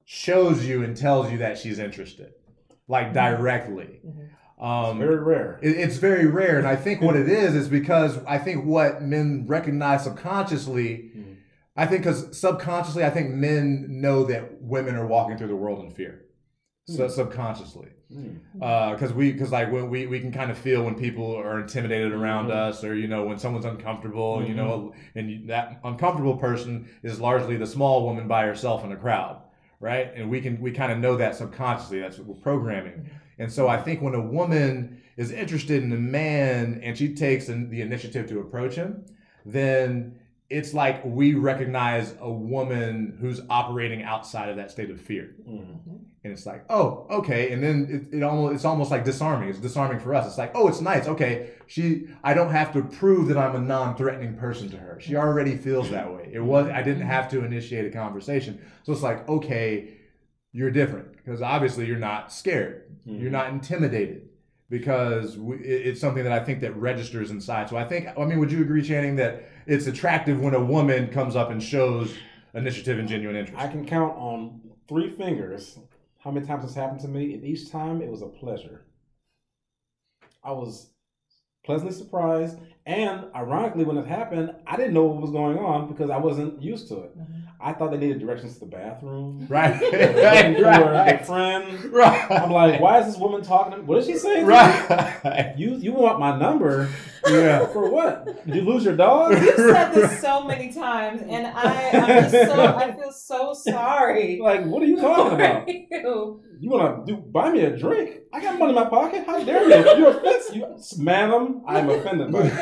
shows you and tells you that she's interested, like, directly. Mm-hmm. It's very rare. It's very rare. And I think what it is because I think what men recognize subconsciously, mm-hmm. I think men know that women are walking through the world in fear. So subconsciously, because like when we can kind of feel when people are intimidated around mm-hmm. us, or you know when someone's uncomfortable, mm-hmm. you know, and that uncomfortable person is largely the small woman by herself in a crowd, right? And we kind of know that subconsciously. That's what we're programming. And so I think when a woman is interested in a man and she takes the initiative to approach him, then it's like we recognize a woman who's operating outside of that state of fear. Mm-hmm. And it's like, oh, okay. And then it's almost like disarming. It's disarming for us. It's like, oh, it's nice. Okay. I don't have to prove that I'm a non-threatening person to her. She already feels that way. I didn't have to initiate a conversation. So it's like, okay, you're different because obviously you're not scared. Mm-hmm. You're not intimidated because it's something that I think that registers inside. So I mean, would you agree, Channing, that it's attractive when a woman comes up and shows initiative and genuine interest? I can count on 3 fingers. How many times this happened to me, and each time it was a pleasure. I was pleasantly surprised, and ironically, when it happened, I didn't know what was going on because I wasn't used to it. Mm-hmm. I thought they needed directions to the bathroom. Right. Or a friend. Right. I'm like, why is this woman talking to me? What is she saying? Right. You want my number? Yeah. For what? Did you lose your dog? You've said this so many times, and I feel so sorry. Like, what are you talking about? You want to buy me a drink? I got money in my pocket. How dare you? You're offensive. Madam, I'm offended by it.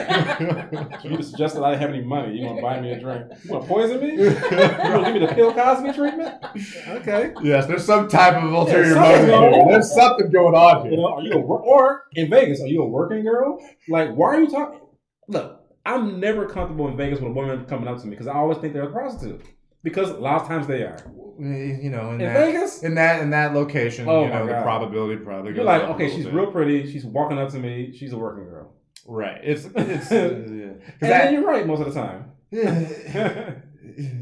So you just suggested I didn't have any money. You want to buy me a drink? You want to poison me? You want to give me the Bill Cosby treatment? Okay. Yes, there's some type of ulterior motive here. There's something going on here. You know, or in Vegas, are you a working girl? Like, why are you talking? Look, I'm never comfortable in Vegas with a woman coming up to me because I always think they're a prostitute. Because a lot of times they are. You know, Vegas? In that location, oh, you know, the probability probably goes up. You're like, okay, she's real pretty. She's walking up to me. She's a working girl. Right. It's yeah. And then you're right most of the time. Yeah.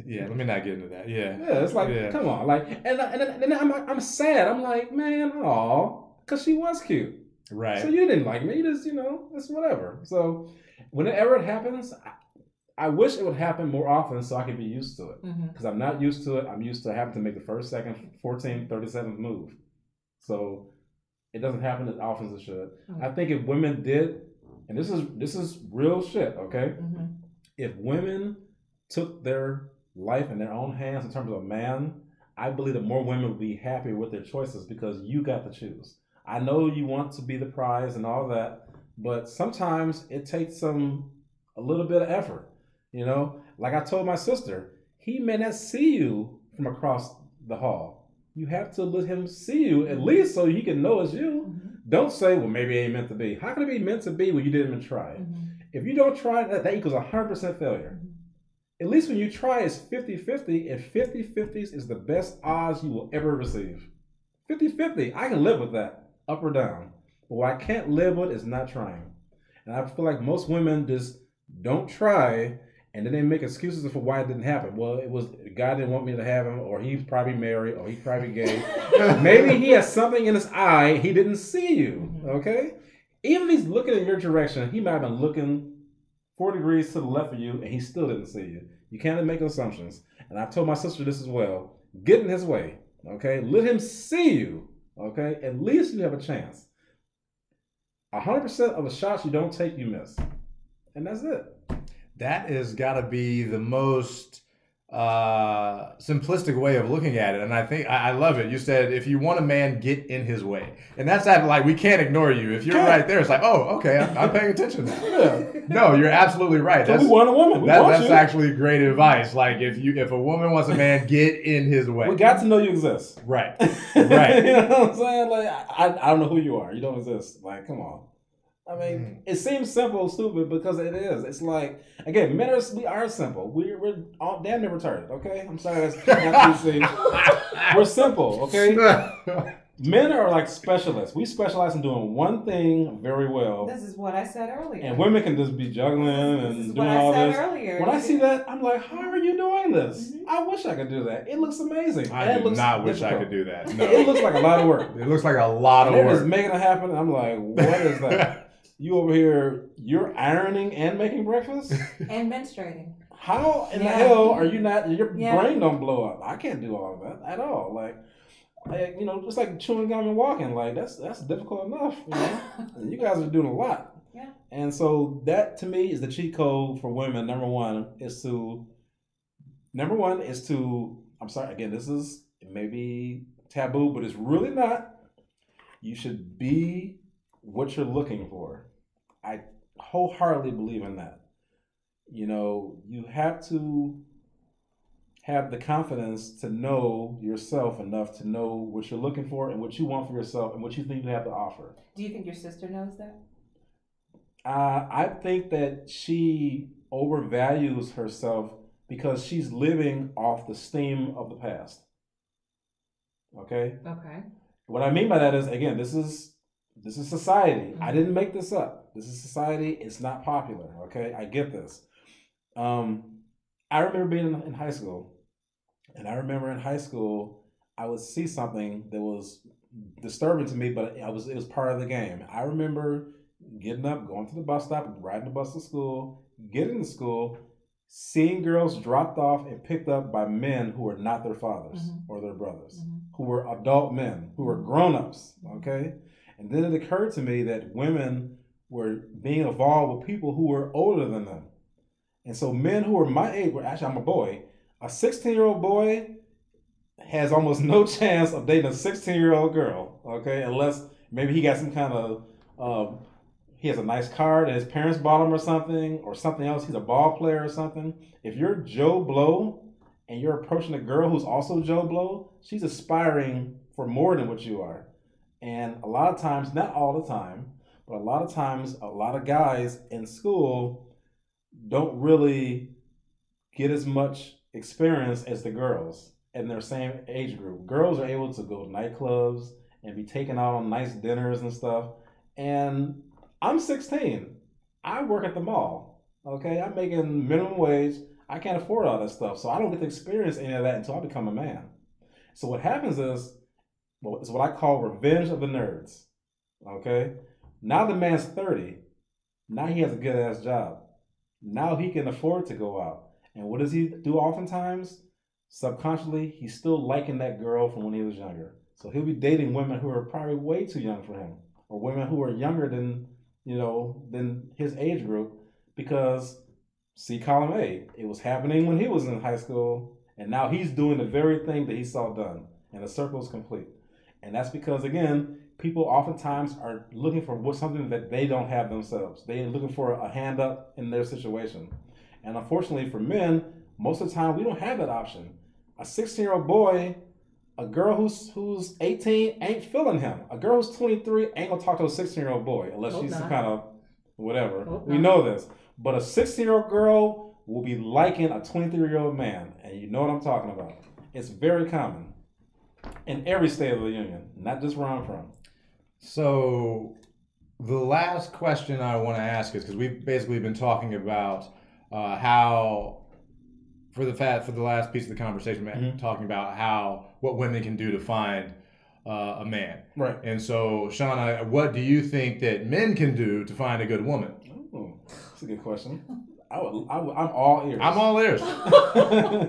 Yeah, let me not get into that. Yeah. Yeah, it's like, come on. Like, and I'm sad. I'm like, man, aw. Because she was cute. Right. So you didn't like me. You just, you know, it's whatever. So whenever it happens, I wish it would happen more often so I could be used to it. Because mm-hmm. I'm not used to it. I'm used to having to make the first, second, 14th, 37th move. So it doesn't happen as often as it should. Mm-hmm. I think if women did and this is real shit, okay? Mm-hmm. If women took their life in their own hands in terms of man, I believe that more women would be happier with their choices because you got to choose. I know you want to be the prize and all that, but sometimes it takes a little bit of effort, you know? Like I told my sister, he may not see you from across the hall. You have to let him see you at least so he can know it's you. Mm-hmm. Don't say, well, maybe it ain't meant to be. How can it be meant to be when you didn't even try it? Mm-hmm. If you don't try it, that equals 100% failure. Mm-hmm. At least when you try, it's 50-50, and 50-50s is the best odds you will ever receive. 50-50, I can live with that, up or down. But what I can't live with is not trying. And I feel like most women just don't try, and then they make excuses for why it didn't happen. Well, it was God didn't want me to have him, or he's probably married, or he's probably gay. Maybe he has something in his eye, he didn't see you, okay? Even if he's looking in your direction, he might have been looking 4 degrees to the left of you, and he still didn't see you. You can't make assumptions. And I told my sister this as well. Get in his way, okay? Let him see you, okay? At least you have a chance. 100% of the shots you don't take, you miss. And that's it. That has got to be the most simplistic way of looking at it. And I think I love it. You said, if you want a man, get in his way. And that's not like, we can't ignore you. If you're right there, it's like, oh, okay, I'm paying attention. No, you're absolutely right. So we want a woman. That's actually great advice. Like if a woman wants a man, get in his way. We got to know you exist. Right. Right. You know what I'm saying? Like, I don't know who you are. You don't exist. Like, come on. I mean, It seems simple, stupid, because it is. It's like, again, men are simple. We're all damn near retarded, okay? I'm sorry, that's not too safe. We're simple, okay? Men are like specialists. We specialize in doing one thing very well. This is what I said earlier. And women can just be juggling and doing all this. This is what I said earlier. When I see that, I'm like, how are you doing this? Mm-hmm. I wish I could do that. It looks amazing. I do not wish I could do that. No. It looks like a lot of work. It looks like a lot of work. They're just making it happen, and I'm like, what is that? You over here, you're ironing and making breakfast? And menstruating. How in the hell are you not, your brain don't blow up. I can't do all of that at all. Like, you know, just like chewing gum and walking. Like, that's difficult enough. You know? You guys are doing a lot. Yeah. And so that, to me, is the cheat code for women. Number one is to, I'm sorry, again, this is maybe taboo, but it's really not. You should be what you're looking for. I wholeheartedly believe in that. You know, you have to have the confidence to know yourself enough to know what you're looking for and what you want for yourself and what you think you have to offer. Do you think your sister knows that? I think that she overvalues herself because she's living off the steam of the past. Okay? Okay. What I mean by that is, again, this is society. Mm-hmm. I didn't make this up. This is society. It's not popular. Okay, I get this. I remember being in high school, and I would see something that was disturbing to me, but it was part of the game. I remember getting up, going to the bus stop, riding the bus to school, getting to school, seeing girls dropped off and picked up by men who were not their fathers or their brothers, who were adult men, who were grown-ups. Okay. And then it occurred to me that women were being involved with people who were older than them. And so men who were my age, I'm a boy, a 16-year-old boy has almost no chance of dating a 16-year-old girl, okay? Unless maybe he got some kind of, he has a nice car that his parents bought him or something else, he's a ball player or something. If you're Joe Blow and you're approaching a girl who's also Joe Blow, she's aspiring for more than what you are. And a lot of times, not all the time, but a lot of times, a lot of guys in school don't really get as much experience as the girls in their same age group. Girls are able to go to nightclubs and be taken out on nice dinners and stuff. And I'm 16. I work at the mall, okay? I'm making minimum wage. I can't afford all that stuff. So I don't get to experience any of that until I become a man. So what happens is, well, it's what I call revenge of the nerds, okay? Now the man's 30. Now he has a good-ass job. Now he can afford to go out. And what does he do oftentimes? Subconsciously, he's still liking that girl from when he was younger. So he'll be dating women who are probably way too young for him, or women who are younger than you know, than his age group, because see column A, it was happening when he was in high school, and now he's doing the very thing that he saw done, and the circle is complete. And that's because, again, people oftentimes are looking for something that they don't have themselves. They're looking for a hand up in their situation. And unfortunately for men, most of the time, we don't have that option. A 16-year-old boy, a girl who's 18 ain't feeling him. A girl who's 23 ain't going to talk to a 16-year-old boy unless she's some kind of whatever. We know this. But a 16-year-old girl will be liking a 23-year-old man. And you know what I'm talking about. It's very common in every state of the union, not just where I'm from. So the last question I want to ask is, because we've basically been talking about how, for the last piece of the conversation, talking about what women can do to find a man. Right. And so, Shauna, what do you think that men can do to find a good woman? Ooh, that's a good question. I'm all ears. I'm all ears.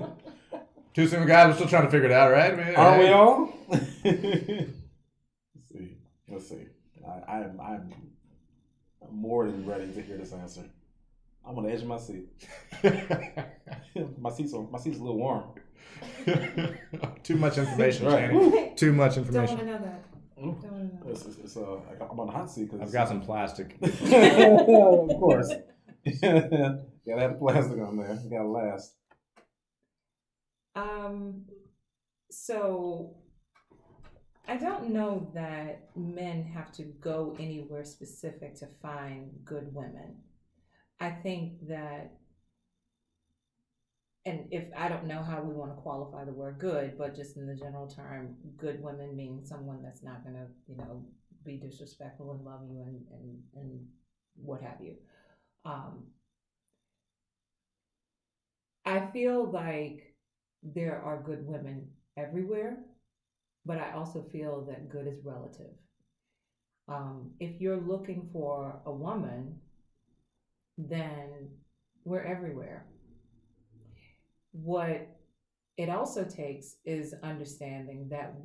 Two single guys, we're still trying to figure it out, right? Man, are we all? Let's see. I'm more than ready to hear this answer. I'm on the edge of my seat. my seat's a little warm. Too much information, Channing. Too much information. Don't want to know that. I'm on the hot seat because I've got some plastic. Of course. Gotta have the plastic on there. You gotta last. So I don't know that men have to go anywhere specific to find good women. I think that, and if I don't know how we want to qualify the word good, but just in the general term, good women mean someone that's not going to, be disrespectful and love you and what have you. I feel like there are good women everywhere, but I also feel that good is relative. If you're looking for a woman, then we're everywhere. What it also takes is understanding that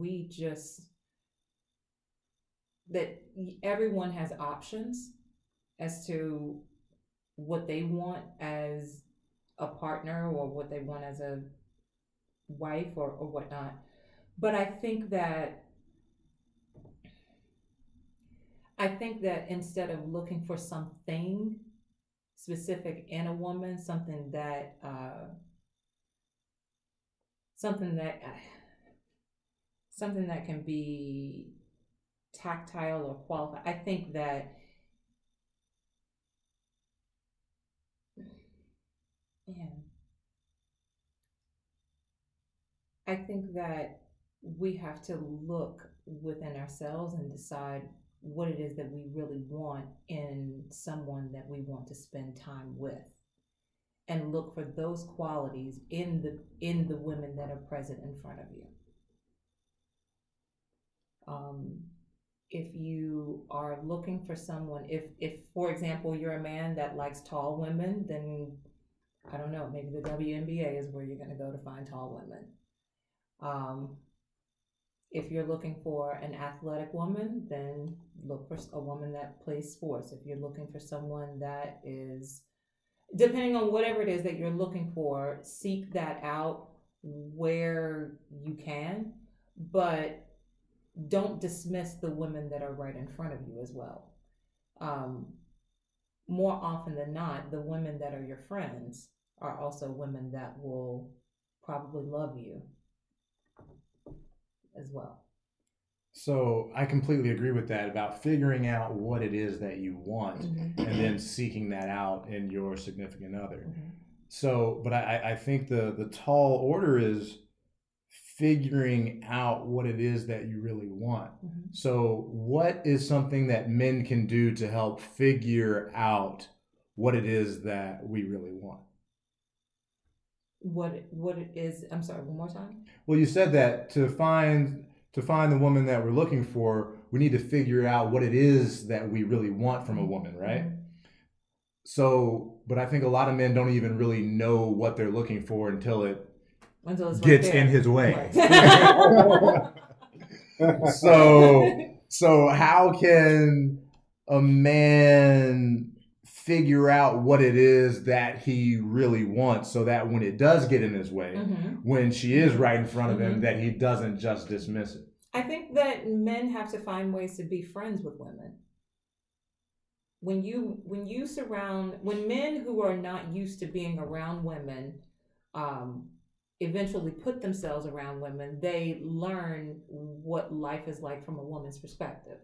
that everyone has options as to what they want as a partner or what they want as a wife or whatnot. But I think that instead of looking for something specific in a woman, something that can be tactile or qualified. I think that we have to look within ourselves and decide what it is that we really want in someone that we want to spend time with, and look for those qualities in the women that are present in front of you. If you are looking for someone, if for example you're a man that likes tall women, then I don't know, maybe the WNBA is where you're going to go to find tall women. If you're looking for an athletic woman, then look for a woman that plays sports. If you're looking for someone that is, depending on whatever it is that you're looking for, seek that out where you can, but don't dismiss the women that are right in front of you as well. More often than not, the women that are your friends are also women that will probably love you as well. So I completely agree with that about figuring out what it is that you want, and then seeking that out in your significant other. So, but I think the tall order is figuring out what it is that you really want. So what is something that men can do to help figure out what it is that we really want? What it is, I'm sorry, one more time? Well, you said that to find the woman that we're looking for, we need to figure out what it is that we really want from a woman, right? So, but I think a lot of men don't even really know what they're looking for until it's gets in his way. Right. So how can a man figure out what it is that he really wants, so that when it does get in his way, mm-hmm. when she is right in front of mm-hmm. him, that he doesn't just dismiss it. I think that men have to find ways to be friends with women. When men who are not used to being around women eventually put themselves around women, they learn what life is like from a woman's perspective.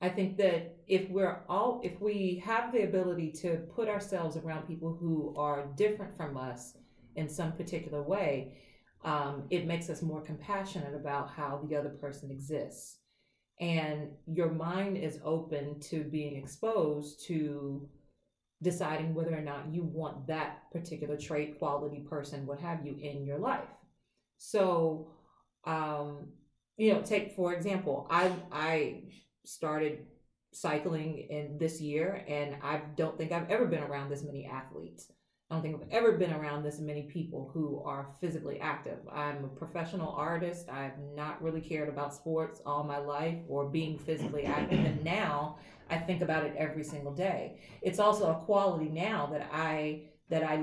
I think that if we have the ability to put ourselves around people who are different from us in some particular way, it makes us more compassionate about how the other person exists. And your mind is open to being exposed to deciding whether or not you want that particular trait, quality, person, what have you, in your life. So, take, for example, I started cycling in this year, and I don't think I've ever been around this many athletes. I don't think I've ever been around this many people who are physically active. I'm a professional artist. I've not really cared about sports all my life or being physically active. And now I think about it every single day. It's also a quality now that I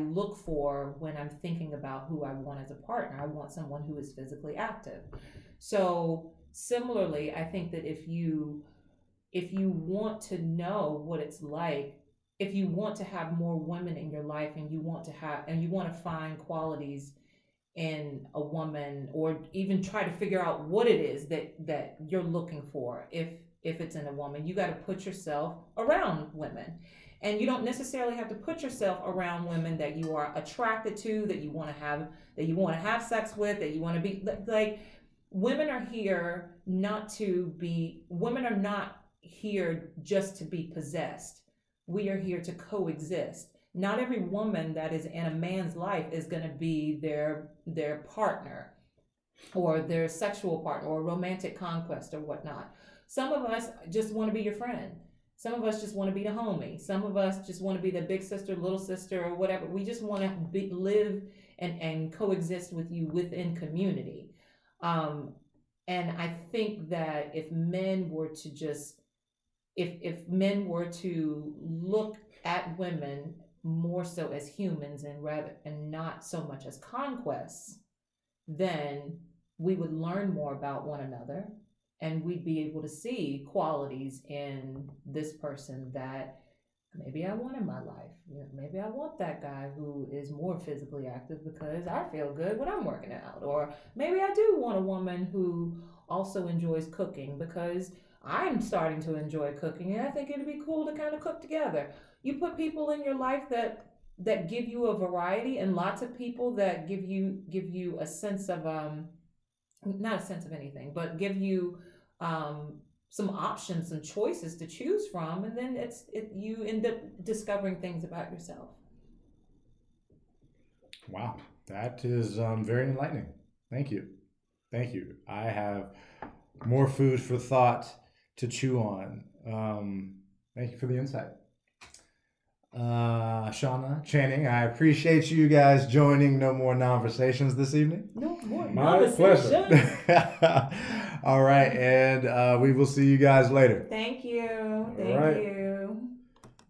look for when I'm thinking about who I want as a partner. I want someone who is physically active. So similarly, I think that if you want to know what it's like, if you want to have more women in your life and you want to find qualities in a woman, or even try to figure out what it is that you're looking for, if it's in a woman, you got to put yourself around women. And you don't necessarily have to put yourself around women that you are attracted to, that you want to have sex with, that you want to be like. Women are not here just to be possessed. We are here to coexist. Not every woman that is in a man's life is going to be their partner or their sexual partner or romantic conquest or whatnot. Some of us just want to be your friend. Some of us just want to be the homie. Some of us just want to be the big sister, little sister, or whatever. We just want to live and coexist with you within community. And I think that if men were to look at women more so as humans and not so much as conquests, then we would learn more about one another, and we'd be able to see qualities in this person that maybe I want in my life. Maybe I want that guy who is more physically active because I feel good when I'm working out. Or maybe I do want a woman who also enjoys cooking because I'm starting to enjoy cooking, and I think it'd be cool to kind of cook together. You put people in your life that give you a variety, and lots of people that give you a sense of not a sense of anything, but give you some options, some choices to choose from, and then you end up discovering things about yourself. Wow, that is very enlightening. Thank you. I have more food for thought to chew on. Thank you for the insight. Shauna, Channing, I appreciate you guys joining No More Nonversations this evening. No more. My pleasure. All right, and we will see you guys later. Thank you. All right.